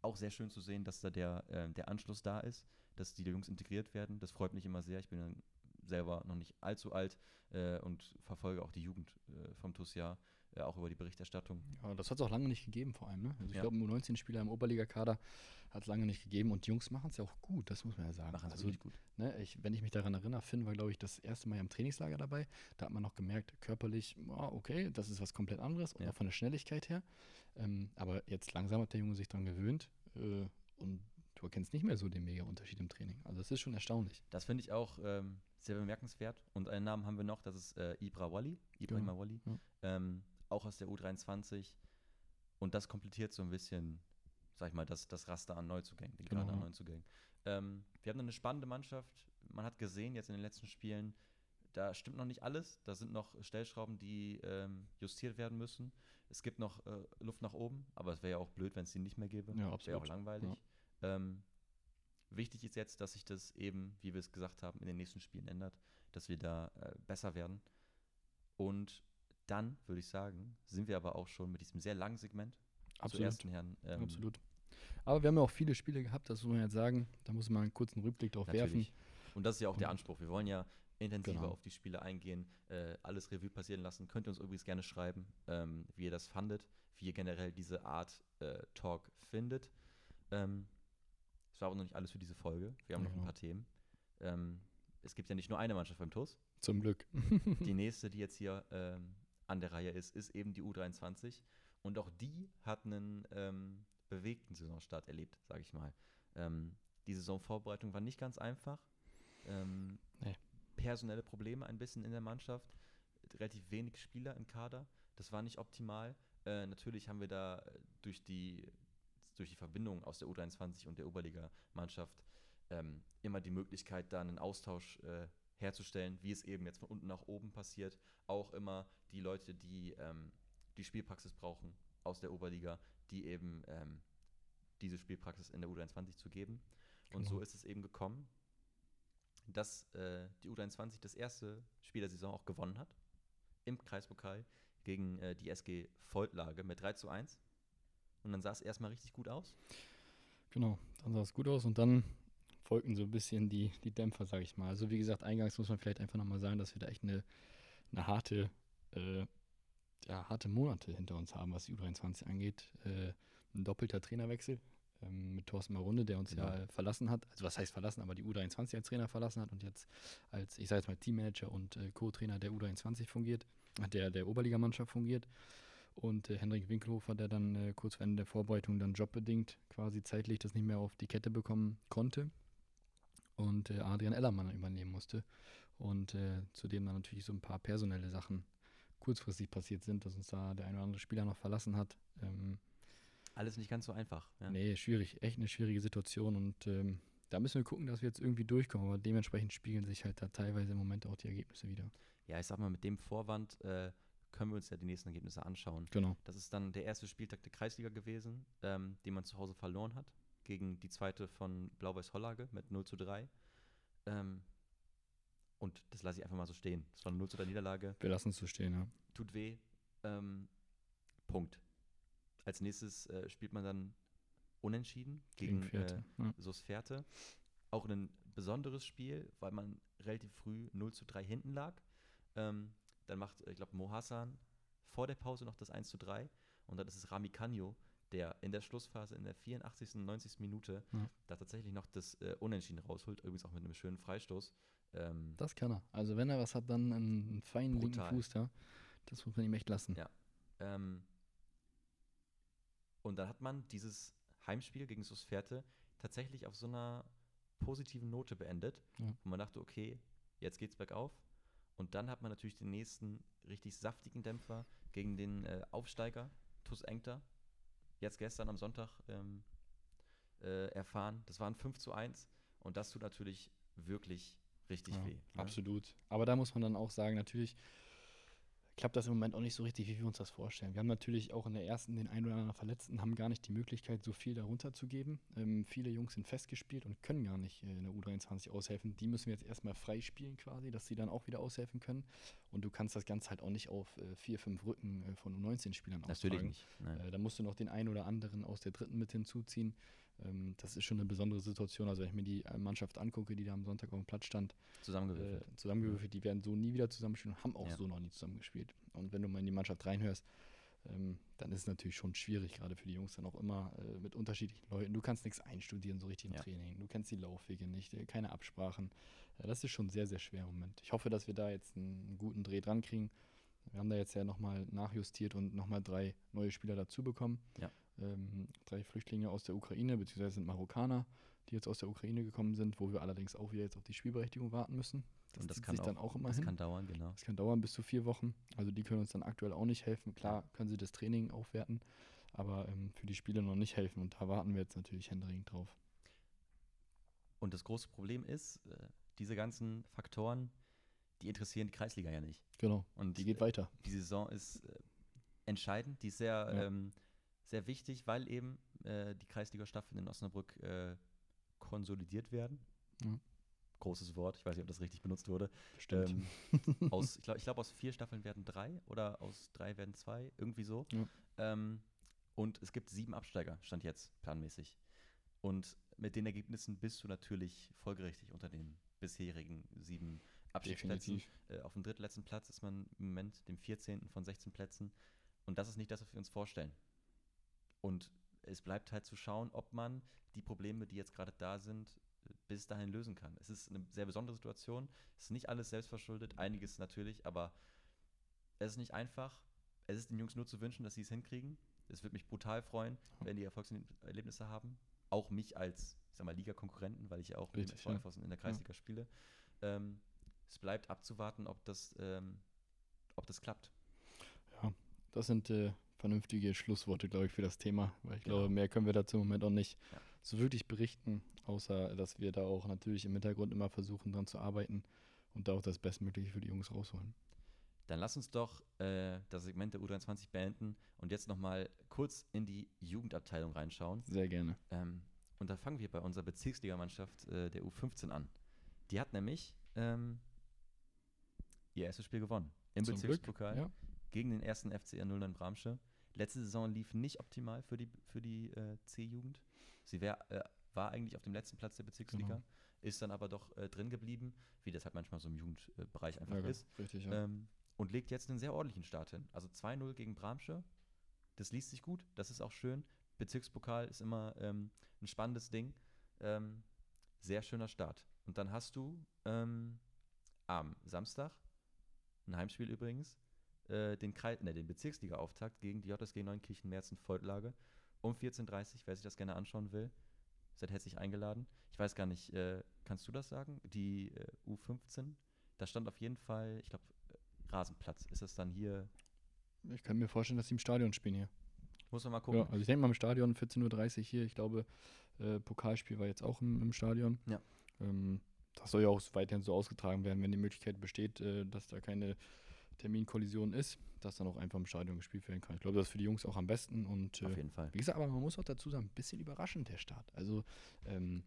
Auch sehr schön zu sehen, dass da der Anschluss da ist, dass die Jungs integriert werden. Das freut mich immer sehr. Ich bin dann selber noch nicht allzu alt und verfolge auch die Jugend vom TuS Jahr, auch über die Berichterstattung. Ja, das hat es auch lange nicht gegeben vor allem. Ne? Also ich glaube, ein U19-Spieler im Oberliga-Kader hat es lange nicht gegeben und die Jungs machen es ja auch gut, das muss man ja sagen. Machen es wirklich gut. Ne, wenn ich mich daran erinnere, Finn war, glaube ich, das erste Mal im Trainingslager dabei. Da hat man noch gemerkt, körperlich, okay, das ist was komplett anderes und auch von der Schnelligkeit her. Aber jetzt langsam hat der Junge sich daran gewöhnt und du erkennst nicht mehr so den Mega-Unterschied im Training. Also das ist schon erstaunlich. Das finde ich auch sehr bemerkenswert. Und einen Namen haben wir noch, das ist Ibra Wally. Wally. Ja. Auch aus der U23. Und das komplettiert so ein bisschen, sag ich mal, das Raster an Neuzugängen, den Kader an Neuzugängen. Wir haben eine spannende Mannschaft. Man hat gesehen, jetzt in den letzten Spielen, da stimmt noch nicht alles. Da sind noch Stellschrauben, die justiert werden müssen. Es gibt noch Luft nach oben, aber es wäre ja auch blöd, wenn es die nicht mehr gäbe. Ja, absolut. Wäre auch langweilig. Ja. Wichtig ist jetzt, dass sich das eben, wie wir es gesagt haben, in den nächsten Spielen ändert, dass wir da besser werden. Und dann, würde ich sagen, sind wir aber auch schon mit diesem sehr langen Segment zum ersten Herrn. Absolut. Aber wir haben ja auch viele Spiele gehabt, das muss man jetzt sagen. Da muss man einen kurzen Rückblick drauf werfen. Und das ist ja auch der Anspruch. Wir wollen ja intensiver auf die Spiele eingehen, alles Revue passieren lassen. Könnt ihr uns übrigens gerne schreiben, wie ihr das fandet, wie ihr generell diese Art Talk findet. Das war aber noch nicht alles für diese Folge. Wir haben noch ein paar Themen. Es gibt ja nicht nur eine Mannschaft beim TuS. Zum Glück. Die nächste, die jetzt hier an der Reihe ist, ist eben die U23. Und auch die hat einen bewegten Saisonstart erlebt, sage ich mal. Die Saisonvorbereitung war nicht ganz einfach. Personelle Probleme ein bisschen in der Mannschaft, relativ wenig Spieler im Kader. Das war nicht optimal. Natürlich haben wir da durch die Verbindung aus der U23 und der Oberliga-Mannschaft immer die Möglichkeit, da einen Austausch herzustellen, wie es eben jetzt von unten nach oben passiert. Auch immer die Leute, die die Spielpraxis brauchen aus der Oberliga, die eben diese Spielpraxis in der U23 zu geben. Und so ist es eben gekommen, dass die U23 das erste Spiel der Saison auch gewonnen hat, im Kreispokal gegen die SG Voltlage mit 3:1. Und dann sah es erstmal richtig gut aus. Genau, dann sah es gut aus und dann folgten so ein bisschen die Dämpfer, sage ich mal. Also wie gesagt, eingangs muss man vielleicht einfach nochmal sagen, dass wir da echt eine harte Monate hinter uns haben, was die U23 angeht. Ein doppelter Trainerwechsel mit Thorsten Marunde, der uns verlassen hat. Also was heißt verlassen, aber die U23 als Trainer verlassen hat und jetzt als, ich sage jetzt mal, Teammanager und Co-Trainer der U23 fungiert, der Oberligamannschaft fungiert. Und Henrik Winkelhofer, der dann kurz vor Ende der Vorbereitung dann jobbedingt quasi zeitlich das nicht mehr auf die Kette bekommen konnte und Adrian Ellermann übernehmen musste. Und zudem dann natürlich so ein paar personelle Sachen kurzfristig passiert sind, dass uns da der ein oder andere Spieler noch verlassen hat. Alles nicht ganz so einfach. Ja. Nee, schwierig. Echt eine schwierige Situation. Und da müssen wir gucken, dass wir jetzt irgendwie durchkommen. Aber dementsprechend spiegeln sich halt da teilweise im Moment auch die Ergebnisse wieder. Ja, ich sag mal, mit dem Vorwand können wir uns ja die nächsten Ergebnisse anschauen. Genau. Das ist dann der erste Spieltag der Kreisliga gewesen, den man zu Hause verloren hat, gegen die zweite von Blau-Weiß Hollage mit 0:3. Und das lasse ich einfach mal so stehen. Das war eine 0:3 Niederlage. Wir lassen es so stehen, ja. Tut weh. Punkt. Als nächstes spielt man dann unentschieden gegen Sosferte. Auch ein besonderes Spiel, weil man relativ früh 0:3 hinten lag. Dann macht, ich glaube, Mo Hassan vor der Pause noch das 1:3. Und dann ist es Rami Kanyo, der in der Schlussphase, in der 84. und 90. Minute, da tatsächlich noch das Unentschieden rausholt. Übrigens auch mit einem schönen Freistoß. Das kann er. Also wenn er was hat, dann einen feinen linken Fuß da. Das muss man ihm echt lassen. Ja. Und dann hat man dieses Heimspiel gegen Sosferte tatsächlich auf so einer positiven Note beendet. Ja. Und man dachte, okay, jetzt geht's bergauf. Und dann hat man natürlich den nächsten richtig saftigen Dämpfer gegen den Aufsteiger TuS Engter. Jetzt gestern am Sonntag erfahren. Das waren 5:1. Und das tut natürlich wirklich richtig weh. Ne? Absolut. Aber da muss man dann auch sagen, natürlich klappt das im Moment auch nicht so richtig, wie wir uns das vorstellen. Wir haben natürlich auch in der ersten den einen oder anderen Verletzten, haben gar nicht die Möglichkeit, so viel darunter zu geben. Viele Jungs sind festgespielt und können gar nicht in der U23 aushelfen. Die müssen wir jetzt erstmal freispielen quasi, dass sie dann auch wieder aushelfen können. Und du kannst das Ganze halt auch nicht auf 4-5 Rücken von U19-Spielern austragen. Natürlich nicht. Da musst du noch den einen oder anderen aus der dritten mit hinzuziehen. Das ist schon eine besondere Situation. Also wenn ich mir die Mannschaft angucke, die da am Sonntag auf dem Platz stand. Zusammengewürfelt. Die werden so nie wieder zusammenspielen und haben auch so noch nie zusammengespielt. Und wenn du mal in die Mannschaft reinhörst, dann ist es natürlich schon schwierig, gerade für die Jungs dann auch immer mit unterschiedlichen Leuten. Du kannst nichts einstudieren, so richtig im Training. Du kennst die Laufwege nicht, keine Absprachen. Das ist schon sehr, sehr schwer im Moment. Ich hoffe, dass wir da jetzt einen guten Dreh dran kriegen. Wir haben da jetzt ja nochmal nachjustiert und nochmal 3 neue Spieler dazu bekommen. Ja. 3 Flüchtlinge aus der Ukraine, beziehungsweise sind Marokkaner, die jetzt aus der Ukraine gekommen sind, wo wir allerdings auch wieder jetzt auf die Spielberechtigung warten müssen. Das kann dauern, genau. Das kann dauern bis zu 4 Wochen. Also die können uns dann aktuell auch nicht helfen. Klar können sie das Training aufwerten, aber für die Spieler noch nicht helfen. Und da warten wir jetzt natürlich händeringend drauf. Und das große Problem ist, diese ganzen Faktoren, die interessieren die Kreisliga ja nicht. Genau, und die geht weiter. Die Saison ist entscheidend, die ist sehr, sehr wichtig, weil eben die Kreisliga-Staffeln in Osnabrück konsolidiert werden. Ja. Großes Wort, ich weiß nicht, ob das richtig benutzt wurde. Stimmt. Ich glaube, aus 4 Staffeln werden 3 oder aus 3 werden 2, irgendwie so. Ja. Und es gibt 7 Absteiger, stand jetzt planmäßig. Und mit den Ergebnissen bist du natürlich folgerichtig unter den bisherigen 7 Abstiegsplätzen. Auf dem drittletzten Platz ist man im Moment dem 14. von 16 Plätzen. Und das ist nicht das, was wir uns vorstellen. Und es bleibt halt zu schauen, ob man die Probleme, die jetzt gerade da sind, bis dahin lösen kann. Es ist eine sehr besondere Situation. Es ist nicht alles selbstverschuldet, einiges natürlich, aber Es ist nicht einfach. Es ist den Jungs nur zu wünschen, dass sie es hinkriegen. Es würde mich brutal freuen, wenn die Erfolgserlebnisse haben. Auch mich als, ich sag mal, Liga-Konkurrenten, weil ich ja auch mit dem SV Einfluss in der Kreisliga spiele. Es bleibt abzuwarten, ob das klappt. Ja, das sind vernünftige Schlussworte, glaube ich, für das Thema, weil ich glaube, mehr können wir dazu im Moment auch nicht so wirklich berichten, außer, dass wir da auch natürlich im Hintergrund immer versuchen, dran zu arbeiten und da auch das Bestmögliche für die Jungs rausholen. Dann lass uns doch das Segment der U23 beenden und jetzt nochmal kurz in die Jugendabteilung reinschauen. Sehr gerne. Und da fangen wir bei unserer Bezirksligamannschaft der U15 an. Die hat nämlich ihr erstes Spiel gewonnen. Im Zum Bezirkspokal Glück, gegen den ersten FCR 09 Bramsche. Letzte Saison lief nicht optimal für die C-Jugend. Sie war eigentlich auf dem letzten Platz der Bezirksliga, ist dann aber doch drin geblieben, wie das halt manchmal so im Jugendbereich einfach ist. Richtig, und legt jetzt einen sehr ordentlichen Start hin. Also 2-0 gegen Bramsche. Das liest sich gut, das ist auch schön. Bezirkspokal ist immer ein spannendes Ding. Sehr schöner Start. Und dann hast du am Samstag, ein Heimspiel übrigens, den Bezirksliga-Auftakt gegen die JSG Neunkirchen-Merzen-Feudlage um 14:30 Uhr. Wer sich das gerne anschauen will, seid herzlich eingeladen. Ich weiß gar nicht, kannst du das sagen? Die U15, da stand auf jeden Fall, ich glaube, Rasenplatz. Ist das dann hier? Ich kann mir vorstellen, dass sie im Stadion spielen hier. Muss man mal gucken. Ja, also ich denke mal im Stadion, 14:30 Uhr hier. Ich glaube, Pokalspiel war jetzt auch im Stadion. Ja. Das soll ja auch weiterhin so ausgetragen werden, wenn die Möglichkeit besteht, dass da keine Terminkollision ist, dass dann auch einfach im Stadion gespielt werden kann. Ich glaube, das ist für die Jungs auch am besten. Und, auf jeden Fall. Wie gesagt, aber man muss auch dazu sagen, ein bisschen überraschend der Start. Also, wir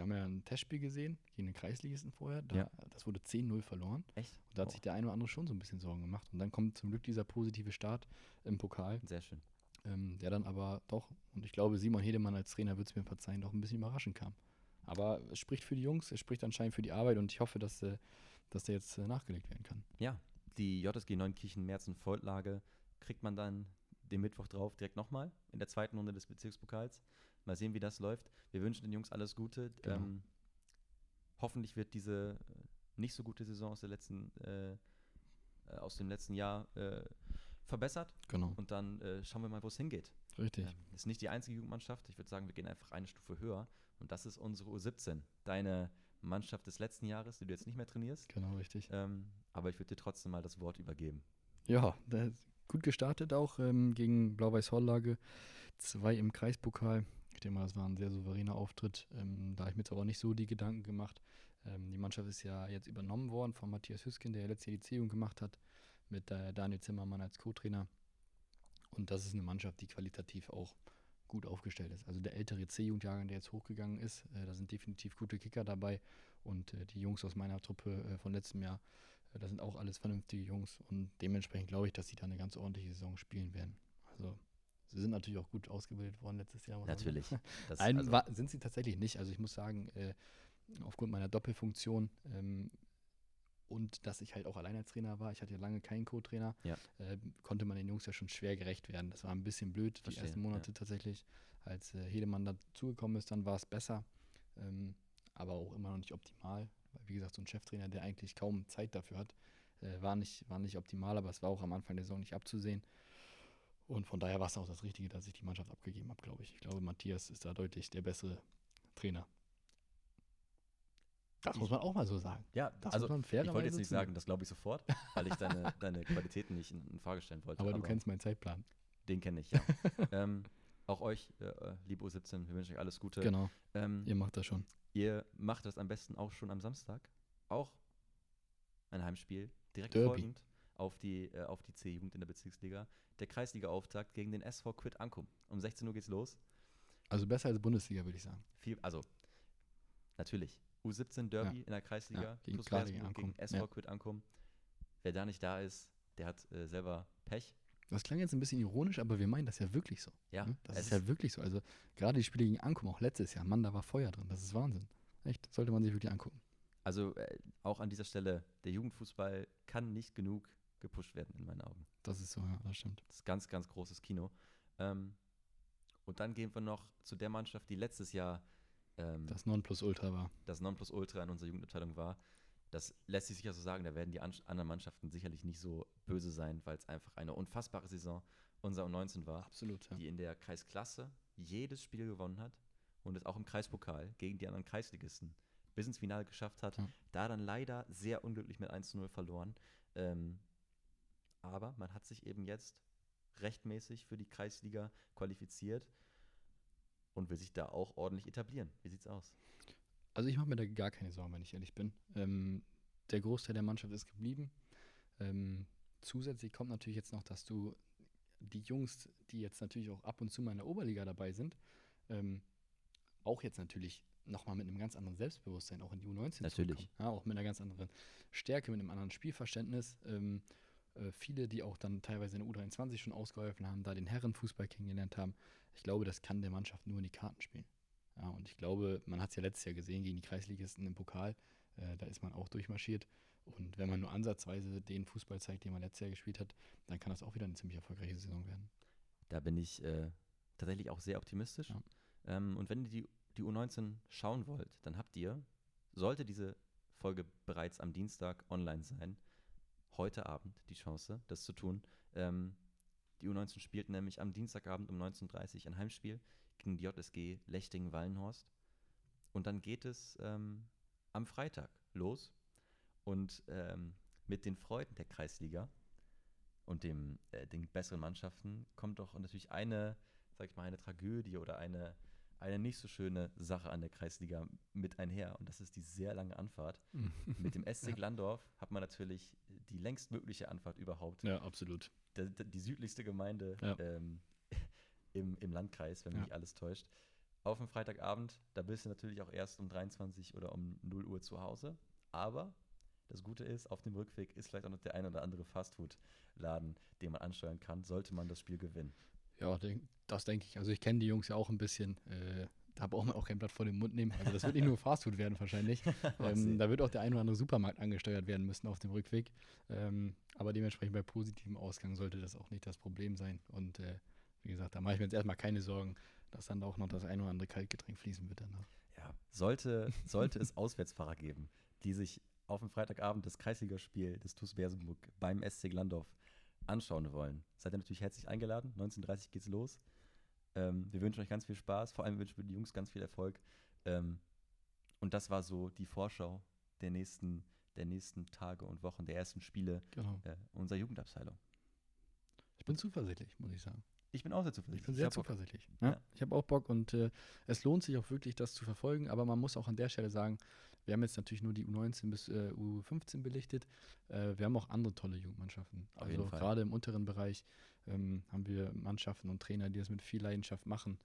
haben ja ein Testspiel gesehen gegen den Kreisligisten vorher. Das wurde 10-0 verloren. Echt? Und da hat sich der eine oder andere schon so ein bisschen Sorgen gemacht. Und dann kommt zum Glück dieser positive Start im Pokal. Sehr schön. Der dann aber doch, und ich glaube, Simon Hedemann als Trainer wird es mir verzeihen, doch ein bisschen überraschend kam. Aber es spricht für die Jungs, es spricht anscheinend für die Arbeit und ich hoffe, dass der jetzt nachgelegt werden kann. Ja, die JSG Neunkirchen-Merzen-Feudlage kriegt man dann den Mittwoch drauf direkt nochmal in der zweiten Runde des Bezirkspokals. Mal sehen, wie das läuft. Wir wünschen den Jungs alles Gute. Genau. Hoffentlich wird diese nicht so gute Saison aus dem letzten Jahr verbessert. Genau. Und dann schauen wir mal, wo es hingeht. Richtig. Ist nicht die einzige Jugendmannschaft. Ich würde sagen, wir gehen einfach eine Stufe höher. Und das ist unsere U17. Deine Mannschaft des letzten Jahres, die du jetzt nicht mehr trainierst. Genau, richtig. Aber ich würde dir trotzdem mal das Wort übergeben. Ja, das gut gestartet auch gegen Blau-Weiß Hollage, 2 im Kreispokal. Ich denke mal, das war ein sehr souveräner Auftritt. Da habe ich mir jetzt aber nicht so die Gedanken gemacht. Die Mannschaft ist ja jetzt übernommen worden von Matthias Hüsken, der letztes Jahr die C-Jugend gemacht hat, mit Daniel Zimmermann als Co-Trainer. Und das ist eine Mannschaft, die qualitativ auch gut aufgestellt ist. Also der ältere C-Jugendjahrgang, der jetzt hochgegangen ist, da sind definitiv gute Kicker dabei. Und die Jungs aus meiner Truppe von letztem Jahr, das sind auch alles vernünftige Jungs und dementsprechend glaube ich, dass sie da eine ganz ordentliche Saison spielen werden. Also sie sind natürlich auch gut ausgebildet worden letztes Jahr. Natürlich. Sind sie tatsächlich nicht. Also ich muss sagen, aufgrund meiner Doppelfunktion und dass ich halt auch allein als Trainer war, ich hatte ja lange keinen Co-Trainer, konnte man den Jungs ja schon schwer gerecht werden. Das war ein bisschen blöd, die ersten Monate tatsächlich. Als Hedemann dazugekommen ist, dann war es besser, aber auch immer noch nicht optimal. Wie gesagt, so ein Cheftrainer, der eigentlich kaum Zeit dafür hat, war nicht optimal, aber es war auch am Anfang der Saison nicht abzusehen. Und von daher war es auch das Richtige, dass ich die Mannschaft abgegeben habe, glaube ich. Ich glaube, Matthias ist da deutlich der bessere Trainer. Das muss man auch mal so sagen. Ja, das also ich wollte jetzt nicht sagen, das glaube ich sofort, weil ich deine Qualitäten nicht in Frage stellen wollte. Aber du kennst meinen Zeitplan. Den kenne ich, ja. Auch euch, liebe U17, wir wünschen euch alles Gute. Genau, ihr macht das schon. Ihr macht das am besten auch schon am Samstag. Auch ein Heimspiel, direkt Derby. Folgend auf die C-Jugend in der Bezirksliga. Der Kreisliga-Auftakt gegen den SV Quid Ankum. Um 16 Uhr geht's los. Also besser als Bundesliga, würde ich sagen. Natürlich. U17 Derby in der Kreisliga. Ja, gegen TuS Bersenbrück gegen SV Quid Ankum. Wer da nicht da ist, der hat selber Pech. Das klang jetzt ein bisschen ironisch, aber wir meinen das ja wirklich so. Ja. Ne? Das ist ja wirklich so. Also gerade die Spiele gegen Ankum, auch letztes Jahr, Mann, da war Feuer drin. Das ist Wahnsinn. Echt, sollte man sich wirklich angucken. Also auch an dieser Stelle, der Jugendfußball kann nicht genug gepusht werden in meinen Augen. Das ist so, ja, das stimmt. Das ist ganz, ganz großes Kino. Und dann gehen wir noch zu der Mannschaft, die letztes Jahr das Nonplusultra war. Das Nonplusultra in unserer Jugendabteilung war. Das lässt sich sicher so sagen, da werden die anderen Mannschaften sicherlich nicht so böse sein, weil es einfach eine unfassbare Saison unserer U19 war. Absolut, ja. Die in der Kreisklasse jedes Spiel gewonnen hat und es auch im Kreispokal gegen die anderen Kreisligisten bis ins Finale geschafft hat. Ja. Da dann leider sehr unglücklich mit 1:0 verloren. Aber man hat sich eben jetzt rechtmäßig für die Kreisliga qualifiziert und will sich da auch ordentlich etablieren. Wie sieht's aus? Also ich mache mir da gar keine Sorgen, wenn ich ehrlich bin. Der Großteil der Mannschaft ist geblieben. Zusätzlich kommt natürlich jetzt noch, dass du die Jungs, die jetzt natürlich auch ab und zu mal in der Oberliga dabei sind, auch jetzt natürlich nochmal mit einem ganz anderen Selbstbewusstsein auch in die U19 natürlich zurückkommen. Ja, auch mit einer ganz anderen Stärke, mit einem anderen Spielverständnis. Viele, die auch dann teilweise in der U23 schon ausgeholfen haben, da den Herrenfußball kennengelernt haben. Ich glaube, das kann der Mannschaft nur in die Karten spielen. Ja, und ich glaube, man hat es ja letztes Jahr gesehen gegen die Kreisligisten im Pokal, da ist man auch durchmarschiert. Und wenn man nur ansatzweise den Fußball zeigt, den man letztes Jahr gespielt hat, dann kann das auch wieder eine ziemlich erfolgreiche Saison werden. Da bin ich tatsächlich auch sehr optimistisch. Ja. Und wenn ihr die U19 schauen wollt, dann habt ihr, sollte diese Folge bereits am Dienstag online sein, heute Abend die Chance, das zu tun. Die U19 spielt nämlich am Dienstagabend um 19:30 Uhr ein Heimspiel gegen die JSG Lechting-Wallenhorst. Und dann geht es am Freitag los. Und mit den Freuden der Kreisliga und den besseren Mannschaften kommt doch natürlich eine, sag ich mal, eine Tragödie oder eine nicht so schöne Sache an der Kreisliga mit einher. Und das ist die sehr lange Anfahrt. Mit dem SC Glandorf hat man natürlich die längstmögliche Anfahrt überhaupt. Ja, absolut. Die südlichste Gemeinde im Landkreis, wenn mich alles täuscht. Auf dem Freitagabend, da bist du natürlich auch erst um 23 oder um 0 Uhr zu Hause. Aber das Gute ist, auf dem Rückweg ist vielleicht auch noch der ein oder andere Fastfood-Laden, den man ansteuern kann, sollte man das Spiel gewinnen. Ja, das denke ich. Also ich kenne die Jungs ja auch ein bisschen. Da braucht man auch kein Blatt vor den Mund nehmen. Also das wird nicht nur Fastfood werden wahrscheinlich. Da wird auch der ein oder andere Supermarkt angesteuert werden müssen auf dem Rückweg. Aber dementsprechend bei positivem Ausgang sollte das auch nicht das Problem sein. Und wie gesagt, da mache ich mir jetzt erstmal keine Sorgen, dass dann auch noch das ein oder andere Kaltgetränk fließen wird danach. Ja, sollte es Auswärtsfahrer geben, die sich auf dem Freitagabend das Kreisligaspiel des TuS Bersenbrück beim SC Glandorf anschauen wollen, seid ihr natürlich herzlich eingeladen. 19:30 Uhr geht's los. Wir wünschen euch ganz viel Spaß, vor allem wünschen wir die Jungs ganz viel Erfolg. Und das war so die Vorschau der nächsten Tage und Wochen, der ersten Spiele unserer Jugendabteilung. Ich bin zuversichtlich, muss ich sagen. Ich bin auch sehr zuversichtlich. Ich bin sehr zuversichtlich. Ja. Ich habe auch Bock und es lohnt sich auch wirklich, das zu verfolgen, aber man muss auch an der Stelle sagen, wir haben jetzt natürlich nur die U19 bis U15 belichtet. Wir haben auch andere tolle Jugendmannschaften. Also gerade im unteren Bereich haben wir Mannschaften und Trainer, die das mit viel Leidenschaft machen,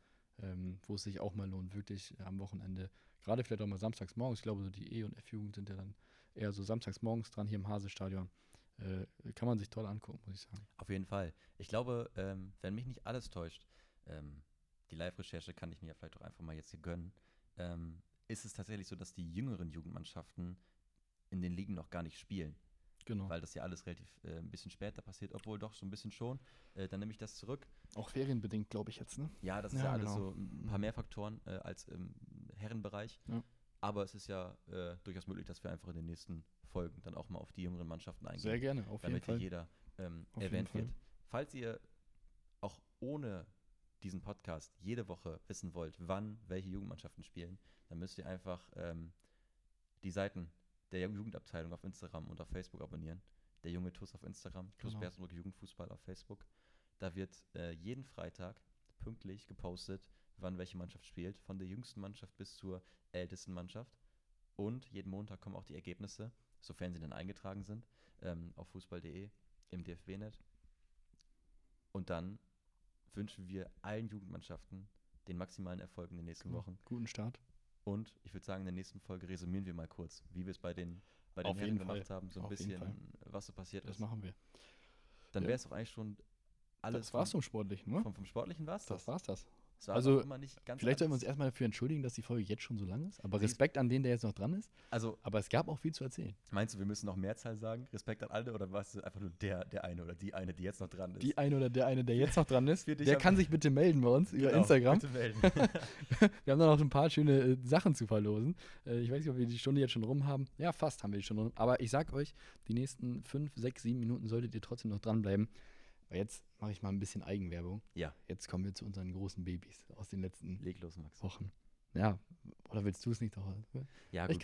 wo es sich auch mal lohnt, wirklich am Wochenende, gerade vielleicht auch mal samstags morgens, ich glaube so die E- und F-Jugend sind ja dann eher so samstags morgens dran hier im Hasestadion. Kann man sich toll angucken, muss ich sagen. Auf jeden Fall. Ich glaube, wenn mich nicht alles täuscht, die Live-Recherche kann ich mir ja vielleicht auch einfach mal jetzt hier gönnen, ist es tatsächlich so, dass die jüngeren Jugendmannschaften in den Ligen noch gar nicht spielen. Genau. Weil das ja alles relativ ein bisschen später passiert, obwohl doch so ein bisschen schon. Dann nehme ich das zurück. Auch ferienbedingt, glaube ich jetzt, ne? Ja, das ist ja alles so ein paar mehr Faktoren als im Herrenbereich. Ja. Aber es ist ja durchaus möglich, dass wir einfach in den nächsten Folgen dann auch mal auf die jüngeren Mannschaften eingehen. Sehr gerne, auf jeden Fall. Damit jeder erwähnt wird. Falls ihr auch ohne diesen Podcast jede Woche wissen wollt, wann welche Jugendmannschaften spielen, dann müsst ihr einfach die Seiten der Jugendabteilung auf Instagram und auf Facebook abonnieren. Der junge TuS auf Instagram, TuS Bersenbrück Jugendfußball auf Facebook. Da wird jeden Freitag pünktlich gepostet, wann welche Mannschaft spielt, von der jüngsten Mannschaft bis zur ältesten Mannschaft. Und jeden Montag kommen auch die Ergebnisse, sofern sie dann eingetragen sind, auf fußball.de, im DFB-Net. Und dann wünschen wir allen Jugendmannschaften den maximalen Erfolg in den nächsten Wochen. Guten Start. Und ich würde sagen, in der nächsten Folge resümieren wir mal kurz, wie wir es bei den Herren gemacht haben, so ein bisschen, was so passiert ist. Das machen wir. Dann wäre es auch eigentlich schon alles. Das war's vom Sportlichen, ne? Vom Sportlichen war's das. Das war's das. Also, immer nicht ganz vielleicht sollten wir uns erstmal dafür entschuldigen, dass die Folge jetzt schon so lang ist. Aber Respekt an den, der jetzt noch dran ist. Also, aber es gab auch viel zu erzählen. Meinst du, wir müssen noch Mehrzahl sagen? Respekt an alle? Oder warst du einfach nur der eine oder die eine, die jetzt noch dran ist? Die eine oder der eine, der jetzt noch dran ist. Der kann sich bitte melden bei uns über Instagram. Bitte melden. Wir haben da noch ein paar schöne Sachen zu verlosen. Ich weiß nicht, ob wir die Stunde jetzt schon rum haben. Ja, fast haben wir die Stunde rum. Aber ich sag euch, die nächsten 5, 6, 7 Minuten solltet ihr trotzdem noch dranbleiben. Jetzt mache ich mal ein bisschen Eigenwerbung. Ja. Jetzt kommen wir zu unseren großen Babys aus den letzten Wochen. Ja, oder willst du es nicht? Ja, gut.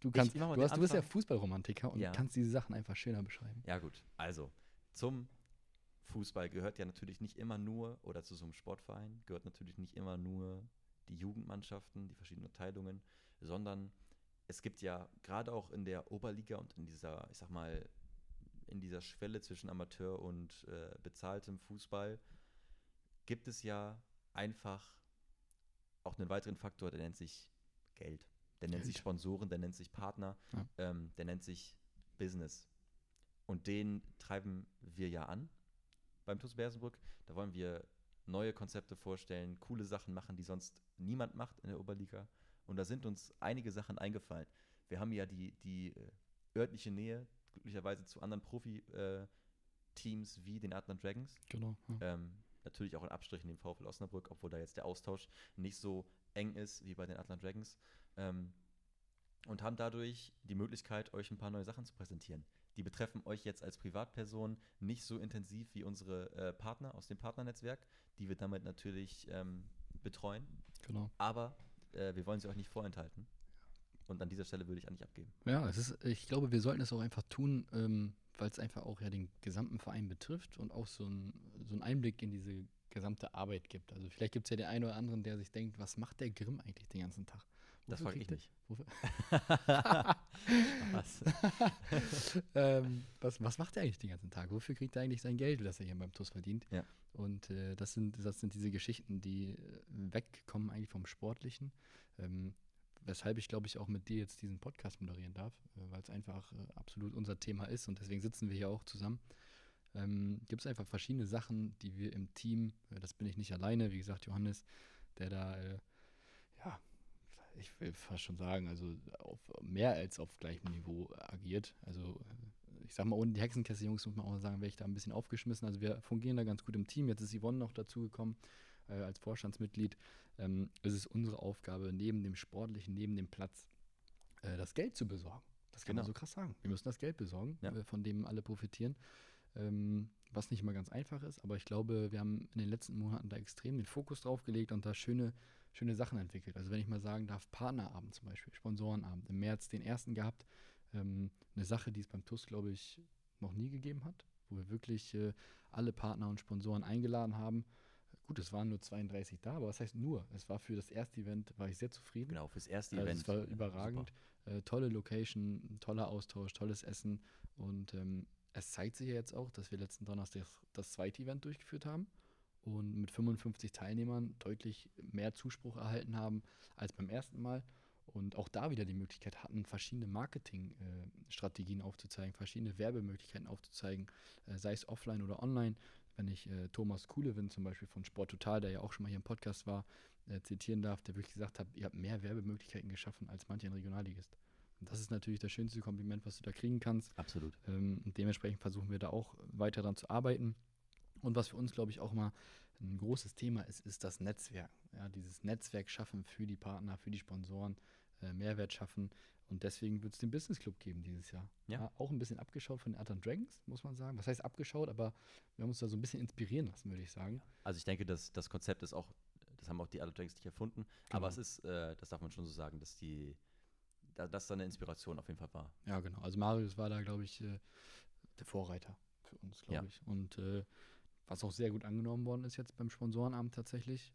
Du bist ja Fußballromantiker und kannst diese Sachen einfach schöner beschreiben. Ja, gut. Also, zum Fußball gehört ja natürlich nicht immer nur, oder zu so einem Sportverein, gehört natürlich nicht immer nur die Jugendmannschaften, die verschiedenen Abteilungen, sondern es gibt ja gerade auch in der Oberliga und in dieser, ich sag mal, in dieser Schwelle zwischen Amateur und bezahltem Fußball gibt es ja einfach auch einen weiteren Faktor, der nennt sich Geld. Der nennt sich Sponsoren, der nennt sich Partner, der nennt sich Business. Und den treiben wir ja an beim TuS Bersenbrück. Da wollen wir neue Konzepte vorstellen, coole Sachen machen, die sonst niemand macht in der Oberliga. Und da sind uns einige Sachen eingefallen. Wir haben ja die örtliche Nähe, glücklicherweise zu anderen Profi-Teams wie den Adler Dragons. Genau. Ja. Natürlich auch in Abstrichen dem VfL Osnabrück, obwohl da jetzt der Austausch nicht so eng ist wie bei den Adler Dragons. Und haben dadurch die Möglichkeit, euch ein paar neue Sachen zu präsentieren. Die betreffen euch jetzt als Privatperson nicht so intensiv wie unsere Partner aus dem Partnernetzwerk, die wir damit natürlich betreuen. Genau. Aber wir wollen sie euch nicht vorenthalten. Und an dieser Stelle würde ich eigentlich abgeben. Ja, ich glaube, wir sollten es auch einfach tun, weil es einfach auch ja den gesamten Verein betrifft und auch so einen Einblick in diese gesamte Arbeit gibt. Also vielleicht gibt es ja den einen oder anderen, der sich denkt, was macht der Grimm eigentlich den ganzen Tag? Das frage ich nicht. Was? Was macht er eigentlich den ganzen Tag? Wofür kriegt er eigentlich sein Geld, das er hier beim TuS verdient? Ja. Und das sind diese Geschichten, die wegkommen eigentlich vom Sportlichen. Weshalb ich, glaube ich, auch mit dir jetzt diesen Podcast moderieren darf, weil es einfach absolut unser Thema ist und deswegen sitzen wir hier auch zusammen. Gibt es einfach verschiedene Sachen, die wir im Team, das bin ich nicht alleine, wie gesagt, Johannes, der da, ich will fast schon sagen, also auf mehr als auf gleichem Niveau agiert. Also ich sag mal, ohne die Hexenkessel, Jungs, muss man auch sagen, wäre ich da ein bisschen aufgeschmissen. Also wir fungieren da ganz gut im Team. Jetzt ist Yvonne noch dazugekommen als Vorstandsmitglied. Es ist unsere Aufgabe, neben dem Sportlichen, neben dem Platz, das Geld zu besorgen. Das kann man so krass sagen. Wir müssen das Geld besorgen, von dem alle profitieren. Was nicht immer ganz einfach ist, aber ich glaube, wir haben in den letzten Monaten da extrem den Fokus drauf gelegt und da schöne Sachen entwickelt. Also wenn ich mal sagen darf, Partnerabend zum Beispiel, Sponsorenabend, im März den ersten gehabt, eine Sache, die es beim TuS, glaube ich, noch nie gegeben hat, wo wir wirklich alle Partner und Sponsoren eingeladen haben. Gut, es waren nur 32 da, aber was heißt nur? Es war für das erste Event, war ich sehr zufrieden. Genau, fürs erste Event. Es war überragend. Tolle Location, toller Austausch, tolles Essen und es zeigt sich ja jetzt auch, dass wir letzten Donnerstag das zweite Event durchgeführt haben und mit 55 Teilnehmern deutlich mehr Zuspruch erhalten haben als beim ersten Mal und auch da wieder die Möglichkeit hatten, verschiedene Marketingstrategien aufzuzeigen, verschiedene Werbemöglichkeiten aufzuzeigen, sei es offline oder online. Wenn ich Thomas Kuhlewin zum Beispiel von Sport Total, der ja auch schon mal hier im Podcast war, zitieren darf, der wirklich gesagt hat, ihr habt mehr Werbemöglichkeiten geschaffen als manche in Regionalligist. Das ist natürlich das schönste Kompliment, was du da kriegen kannst. Absolut. Dementsprechend versuchen wir da auch weiter dran zu arbeiten. Und was für uns, glaube ich, auch mal ein großes Thema ist das Netzwerk. Ja, dieses Netzwerk schaffen für die Partner, für die Sponsoren, Mehrwert schaffen. Und deswegen wird es den Business Club geben dieses Jahr. Ja. Ja, auch ein bisschen abgeschaut von den Adler Dragons, muss man sagen. Was heißt abgeschaut? Aber wir haben uns da so ein bisschen inspirieren lassen, würde ich sagen. Also ich denke, dass das Konzept ist auch, das haben auch die Adler Dragons nicht erfunden. Genau. Aber es ist, das darf man schon so sagen, dass das dann eine Inspiration auf jeden Fall war. Ja, genau. Also Marius war da, glaube ich, der Vorreiter für uns, glaube ich. Und was auch sehr gut angenommen worden ist jetzt beim Sponsorenabend tatsächlich,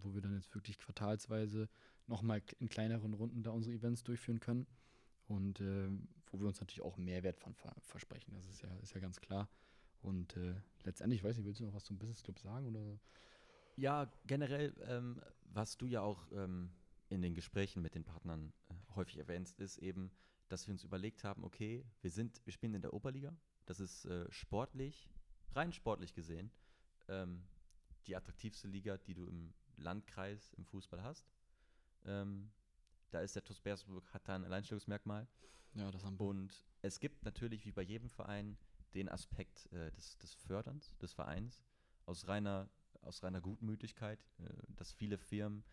wo wir dann jetzt wirklich quartalsweise nochmal in kleineren Runden da unsere Events durchführen können und wo wir uns natürlich auch Mehrwert von versprechen. Das ist ja ganz klar. Und letztendlich, ich weiß nicht, willst du noch was zum Business Club sagen? Oder? Ja, generell, was du ja auch in den Gesprächen mit den Partnern häufig erwähnst, ist eben, dass wir uns überlegt haben, okay, wir spielen in der Oberliga, das ist sportlich, rein sportlich gesehen, die attraktivste Liga, die du im Landkreis im Fußball hast. Da ist der TuS Bersenbrück, hat da ein Alleinstellungsmerkmal. Ja, das haben wir. Und es gibt natürlich, wie bei jedem Verein, den Aspekt des Förderns, des Vereins, aus reiner Gutmütigkeit, dass viele Firmen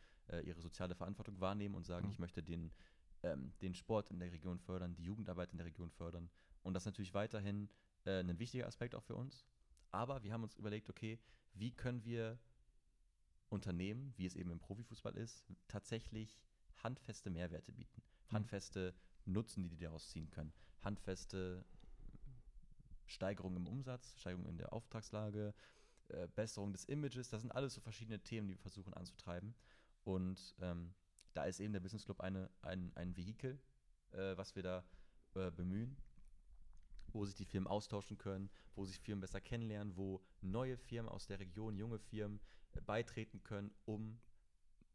ihre soziale Verantwortung wahrnehmen und sagen, ich möchte den Sport in der Region fördern, die Jugendarbeit in der Region fördern. Und das ist natürlich weiterhin ein wichtiger Aspekt auch für uns. Aber wir haben uns überlegt, okay, wie können wir Unternehmen, wie es eben im Profifußball ist, tatsächlich handfeste Mehrwerte bieten, handfeste Nutzen, die die daraus ziehen können, handfeste Steigerung im Umsatz, Steigerung in der Auftragslage, Besserung des Images, das sind alles so verschiedene Themen, die wir versuchen anzutreiben. Und da ist eben der Business Club ein Vehikel, was wir da bemühen, wo sich die Firmen austauschen können, wo sich Firmen besser kennenlernen, wo neue Firmen aus der Region, junge Firmen beitreten können, um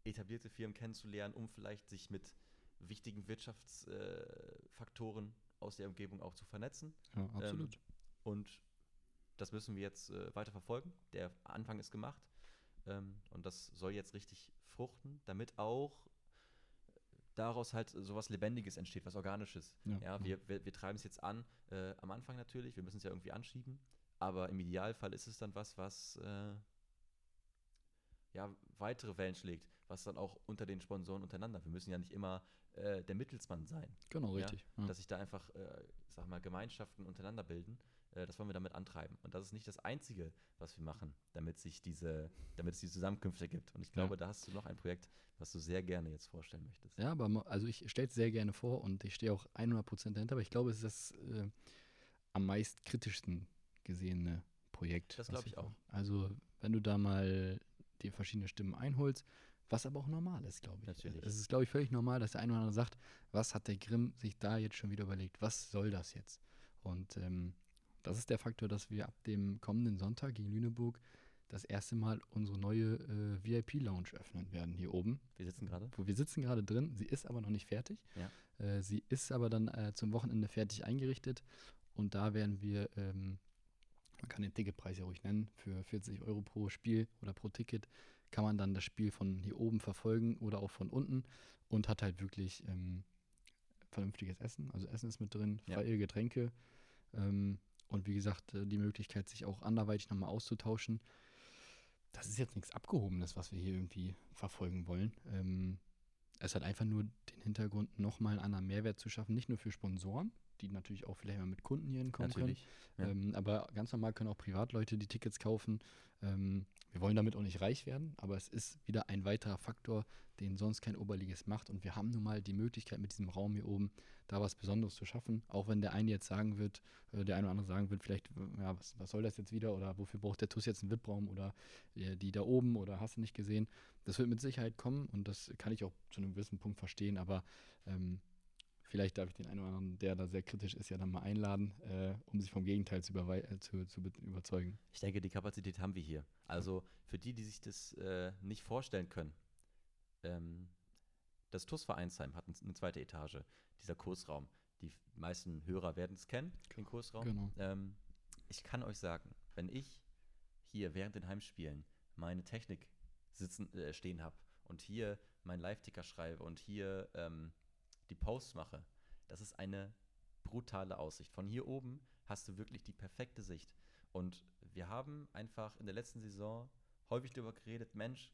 etablierte Firmen kennenzulernen, um vielleicht sich mit wichtigen Wirtschaftsfaktoren aus der Umgebung auch zu vernetzen. Ja, absolut. Und das müssen wir jetzt weiter verfolgen. Der Anfang ist gemacht und das soll jetzt richtig fruchten, damit auch daraus halt sowas Lebendiges entsteht, was Organisches. Ja, wir treiben es jetzt an, am Anfang natürlich, wir müssen es ja irgendwie anschieben, aber im Idealfall ist es dann was weitere Wellen schlägt, was dann auch unter den Sponsoren untereinander. Wir müssen ja nicht immer der Mittelsmann sein. Genau, richtig. Ja? Ja. Dass sich da einfach, Gemeinschaften untereinander bilden, das wollen wir damit antreiben. Und das ist nicht das Einzige, was wir machen, damit es diese Zusammenkünfte gibt. Und ich glaube, da hast du noch ein Projekt, was du sehr gerne jetzt vorstellen möchtest. Ja, aber also ich stelle es sehr gerne vor und ich stehe auch 100% dahinter, aber ich glaube, es ist das am meist kritischsten gesehene Projekt. Das glaube ich auch. Also wenn du da mal die verschiedenen Stimmen einholst, was aber auch normal ist, glaube ich. Natürlich. Es ist, glaube ich, völlig normal, dass der eine oder andere sagt, was hat der Grimm sich da jetzt schon wieder überlegt, was soll das jetzt? Und das ist der Faktor, dass wir ab dem kommenden Sonntag gegen Lüneburg das erste Mal unsere neue VIP-Lounge öffnen werden hier oben. Wir sitzen gerade drin, sie ist aber noch nicht fertig. Ja. Sie ist aber dann zum Wochenende fertig eingerichtet und da werden wir... Man kann den Ticketpreis ja ruhig nennen, für 40 Euro pro Spiel oder pro Ticket kann man dann das Spiel von hier oben verfolgen oder auch von unten und hat halt wirklich vernünftiges Essen, also Essen ist mit drin, freie Getränke und wie gesagt, die Möglichkeit, sich auch anderweitig nochmal auszutauschen. Das ist jetzt nichts Abgehobenes, was wir hier irgendwie verfolgen wollen. Es hat einfach nur den Hintergrund, nochmal einen anderen Mehrwert zu schaffen, nicht nur für Sponsoren, die natürlich auch vielleicht mal mit Kunden hier hinkommen können. Ja. Aber ganz normal können auch Privatleute die Tickets kaufen. Wir wollen damit auch nicht reich werden, aber es ist wieder ein weiterer Faktor, den sonst kein Oberligist macht. Und wir haben nun mal die Möglichkeit, mit diesem Raum hier oben da was Besonderes zu schaffen. Auch wenn der eine oder andere sagen wird, vielleicht, ja, was soll das jetzt wieder oder wofür braucht der TuS jetzt einen VIP-Raum oder die da oben oder hast du nicht gesehen. Das wird mit Sicherheit kommen und das kann ich auch zu einem gewissen Punkt verstehen, aber vielleicht darf ich den einen oder anderen, der da sehr kritisch ist, ja dann mal einladen, um sich vom Gegenteil zu überzeugen. Ich denke, die Kapazität haben wir hier. Also für die sich das nicht vorstellen können, das TuS Vereinsheim hat eine zweite Etage, dieser Kursraum. Die meisten Hörer werden es kennen, den Kursraum. Genau. Ich kann euch sagen, wenn ich hier während den Heimspielen meine Technik stehen habe und hier meinen Live-Ticker schreibe und hier... die Posts mache, das ist eine brutale Aussicht. Von hier oben hast du wirklich die perfekte Sicht. Und wir haben einfach in der letzten Saison häufig darüber geredet, Mensch,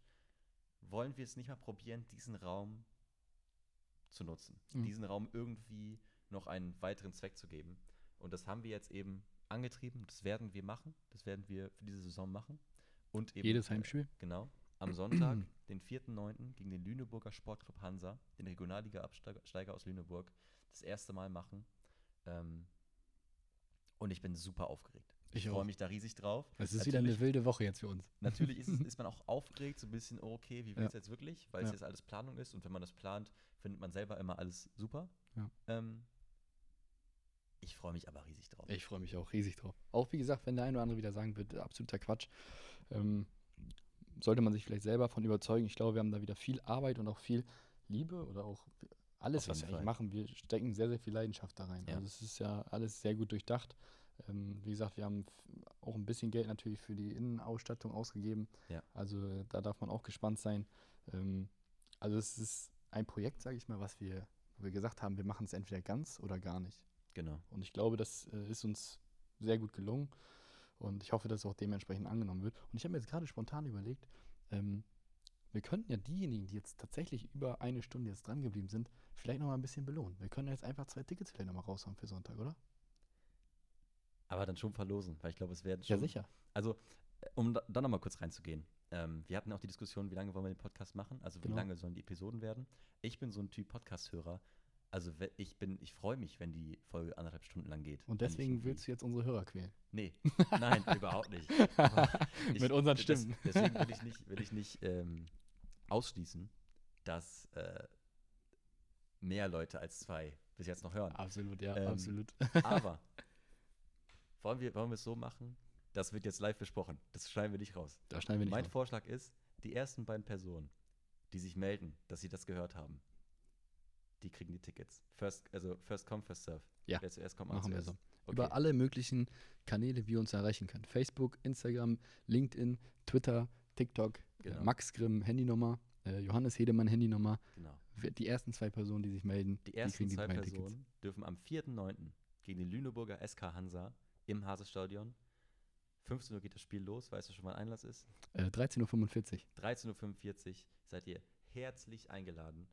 wollen wir es nicht mal probieren, diesen Raum zu nutzen, diesen Raum irgendwie noch einen weiteren Zweck zu geben. Und das haben wir jetzt eben angetrieben, das werden wir machen, das werden wir für diese Saison machen. Und eben jedes Heimspiel. Genau. Am Sonntag, den 4.9. gegen den Lüneburger Sportclub Hansa, den Regionalliga-Absteiger aus Lüneburg, das erste Mal machen. Und ich bin super aufgeregt. Ich freue mich da riesig drauf. Es ist natürlich wieder eine wilde Woche jetzt für uns. Natürlich ist man auch aufgeregt, so ein bisschen, okay, wie wird es jetzt wirklich? Weil es jetzt alles Planung ist. Und wenn man das plant, findet man selber immer alles super. Ja. Ich freue mich aber riesig drauf. Ich freue mich auch riesig drauf. Auch wie gesagt, wenn der eine oder andere wieder sagen wird, absoluter Quatsch. Sollte man sich vielleicht selber von überzeugen. Ich glaube, wir haben da wieder viel Arbeit und auch viel Liebe oder auch alles, was wir eigentlich machen. Wir stecken sehr, sehr viel Leidenschaft da rein. Ja. Also es ist ja alles sehr gut durchdacht. Wie gesagt, wir haben auch ein bisschen Geld natürlich für die Innenausstattung ausgegeben. Ja. Also da darf man auch gespannt sein. Also es ist ein Projekt, sage ich mal, was wir, wo wir gesagt haben, wir machen es entweder ganz oder gar nicht. Genau. Und ich glaube, das ist uns sehr gut gelungen. Und ich hoffe, dass es auch dementsprechend angenommen wird. Und ich habe mir jetzt gerade spontan überlegt, wir könnten ja diejenigen, die jetzt tatsächlich über eine Stunde jetzt dran geblieben sind, vielleicht nochmal ein bisschen belohnen. Wir können jetzt einfach 2 Tickets vielleicht nochmal raushauen für Sonntag, oder? Aber dann schon verlosen, weil ich glaube, es werden schon... Ja, sicher. Also, um da nochmal kurz reinzugehen. Wir hatten auch die Diskussion, wie lange wollen wir den Podcast machen? Also, wie lange sollen die Episoden werden? Ich bin so ein Typ Podcast-Hörer. Also, ich freue mich, wenn die Folge 1,5 Stunden lang geht. Und deswegen willst du jetzt unsere Hörer quälen? Nee, nein, überhaupt nicht. Mit unseren Stimmen. Deswegen will ich nicht ausschließen, dass mehr Leute als 2 bis jetzt noch hören. Absolut, ja, absolut. Aber wollen wir es so machen, das wird jetzt live besprochen. Das schneiden wir nicht raus. Mein Vorschlag ist, die ersten 2 Personen, die sich melden, dass sie das gehört haben, die kriegen die Tickets. First come, first serve. Ja, wer zuerst kommt, machen wir so. Okay. Über alle möglichen Kanäle, wie wir uns erreichen können. Facebook, Instagram, LinkedIn, Twitter, TikTok, genau. Max Grimm, Handynummer, Johannes Hedemann, Handynummer. Genau. Die ersten 2 Personen, die sich melden, die ersten zwei Personen dürfen am 4.9. gegen den Lüneburger SK Hansa im Hasestadion. 15 Uhr geht das Spiel los. Weißt du schon, wann Einlass ist? 13.45 Uhr seid ihr herzlich eingeladen.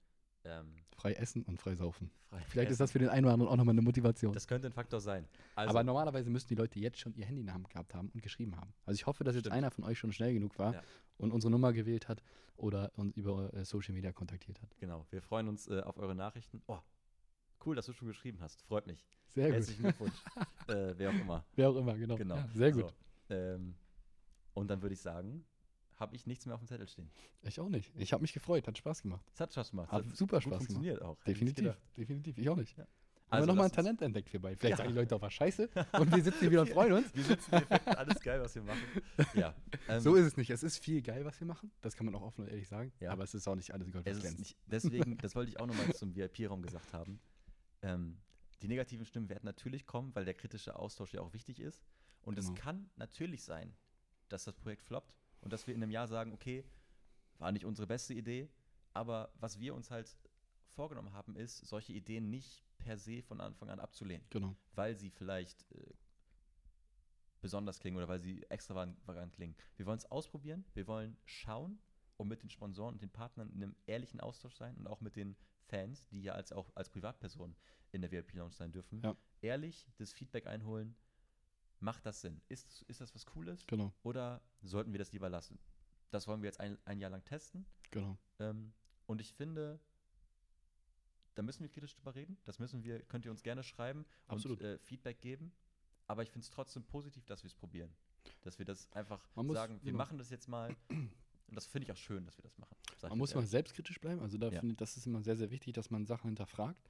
Frei essen und frei saufen. Ist das für den einen oder anderen auch nochmal eine Motivation. Das könnte ein Faktor sein. Also, aber normalerweise müssten die Leute jetzt schon ihr Handy in der Hand gehabt haben und geschrieben haben. Also ich hoffe, dass jetzt einer von euch schon schnell genug war und unsere Nummer gewählt hat oder uns über Social Media kontaktiert hat. Genau, wir freuen uns auf eure Nachrichten. Oh, cool, dass du schon geschrieben hast. Freut mich. Sehr gut. Herzlichen Glückwunsch. Wer auch immer. Wer auch immer, genau. Ja, sehr gut. So, und dann würde ich sagen... habe ich nichts mehr auf dem Zettel stehen. Ich auch nicht. Ich habe mich gefreut. Hat Spaß gemacht. Es hat Spaß gemacht. Hat super Spaß gemacht. Funktioniert auch. Definitiv. Ich auch nicht. Ja. Also haben wir nochmal ein Talent entdeckt für beide. Vielleicht sagen die Leute auch was Scheiße und wir sitzen hier wieder und freuen uns. Wir sitzen hier, finden alles geil, was wir machen. Ja. So ist es nicht. Es ist viel geil, was wir machen. Das kann man auch offen und ehrlich sagen. Ja. Aber es ist auch nicht alles Gold, was glänzt. Deswegen, das wollte ich auch nochmal zum VIP-Raum gesagt haben. Die negativen Stimmen werden natürlich kommen, weil der kritische Austausch ja auch wichtig ist. Und es kann natürlich sein, dass das Projekt floppt. Und dass wir in einem Jahr sagen, okay, war nicht unsere beste Idee, aber was wir uns halt vorgenommen haben, ist, solche Ideen nicht per se von Anfang an abzulehnen. Genau. Weil sie vielleicht besonders klingen oder weil sie extravagant klingen. Wir wollen es ausprobieren, wir wollen schauen und mit den Sponsoren und den Partnern in einem ehrlichen Austausch sein und auch mit den Fans, die ja auch als Privatpersonen in der VIP-Lounge sein dürfen, ehrlich das Feedback einholen. Macht das Sinn? Ist das was Cooles? Genau. Oder sollten wir das lieber lassen? Das wollen wir jetzt ein Jahr lang testen. Genau. Und ich finde, da müssen wir kritisch drüber reden. Könnt ihr uns gerne schreiben und Feedback geben. Aber ich finde es trotzdem positiv, dass wir es probieren. Dass wir das einfach wir machen das jetzt mal. Und das finde ich auch schön, dass wir das machen. Man muss mal selbstkritisch bleiben. Also da finde ich, das ist immer sehr, sehr wichtig, dass man Sachen hinterfragt.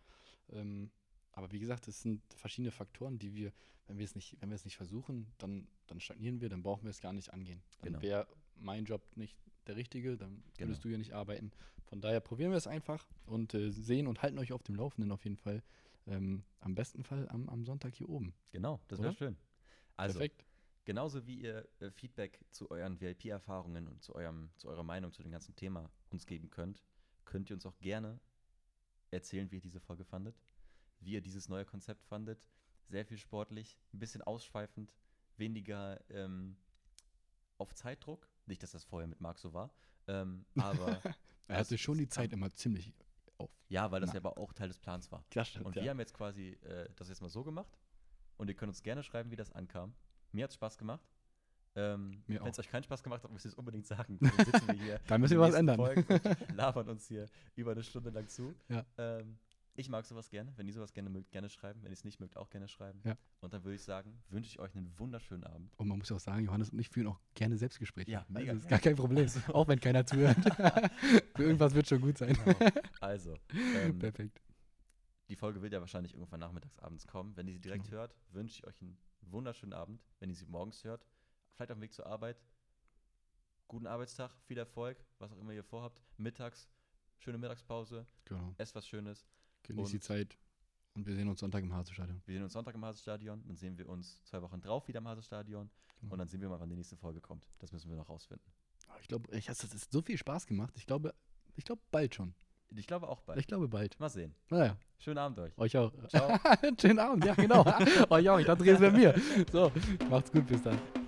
Aber wie gesagt, es sind verschiedene Faktoren, die wir, wenn wir es nicht versuchen, dann stagnieren wir, dann brauchen wir es gar nicht angehen. Dann wäre mein Job nicht der richtige, dann würdest du ja nicht arbeiten. Von daher probieren wir es einfach und sehen und halten euch auf dem Laufenden auf jeden Fall. Am besten Fall am Sonntag hier oben. Genau, das wäre schön. Also, perfekt. Genauso wie ihr Feedback zu euren VIP-Erfahrungen und zu eurer Meinung zu dem ganzen Thema uns geben könnt ihr uns auch gerne erzählen, wie ihr diese Folge fandet. Wie ihr dieses neue Konzept fandet. Sehr viel sportlich, ein bisschen ausschweifend, weniger auf Zeitdruck. Nicht, dass das vorher mit Marc so war, aber... er hatte schon die Zeit immer ziemlich auf. Ja, weil das ja aber auch Teil des Plans war. Das stimmt, und wir haben jetzt quasi das jetzt mal so gemacht und ihr könnt uns gerne schreiben, wie das ankam. Mir hat es Spaß gemacht. Wenn es euch keinen Spaß gemacht hat, müsst ihr es unbedingt sagen. Dann sitzen wir hier dann müssen wir was ändern. Und labern uns hier über eine Stunde lang zu. Ja. Ich mag sowas gerne. Wenn ihr sowas gerne mögt, gerne schreiben. Wenn ihr es nicht mögt, auch gerne schreiben. Ja. Und dann würde ich sagen, wünsche ich euch einen wunderschönen Abend. Und man muss auch sagen, Johannes und ich führen auch gerne Selbstgespräche. Ja, mega. Das ist gar kein Problem. Also. Auch wenn keiner zuhört. Für irgendwas wird schon gut sein. Genau. Also. Perfekt. Die Folge wird ja wahrscheinlich irgendwann nachmittags, abends kommen. Wenn ihr sie direkt hört, wünsche ich euch einen wunderschönen Abend. Wenn ihr sie morgens hört, vielleicht auf dem Weg zur Arbeit. Guten Arbeitstag, viel Erfolg, was auch immer ihr vorhabt. Mittags, schöne Mittagspause. Genau. Esst was Schönes. Genießt die Zeit Und wir sehen uns Sonntag im Hasestadion. Wir sehen uns Sonntag im Hasestadion, dann sehen wir uns 2 Wochen drauf wieder im Hasestadion und dann sehen wir mal, wann die nächste Folge kommt. Das müssen wir noch rausfinden. Ich glaube, das ist so viel Spaß gemacht. Ich glaube bald schon. Ich glaube auch bald. Mal sehen. Naja. Schönen Abend euch. Euch auch. Ciao. Schönen Abend, ja genau. Euch auch, ich dachte, es wäre mir. So, macht's gut, bis dann.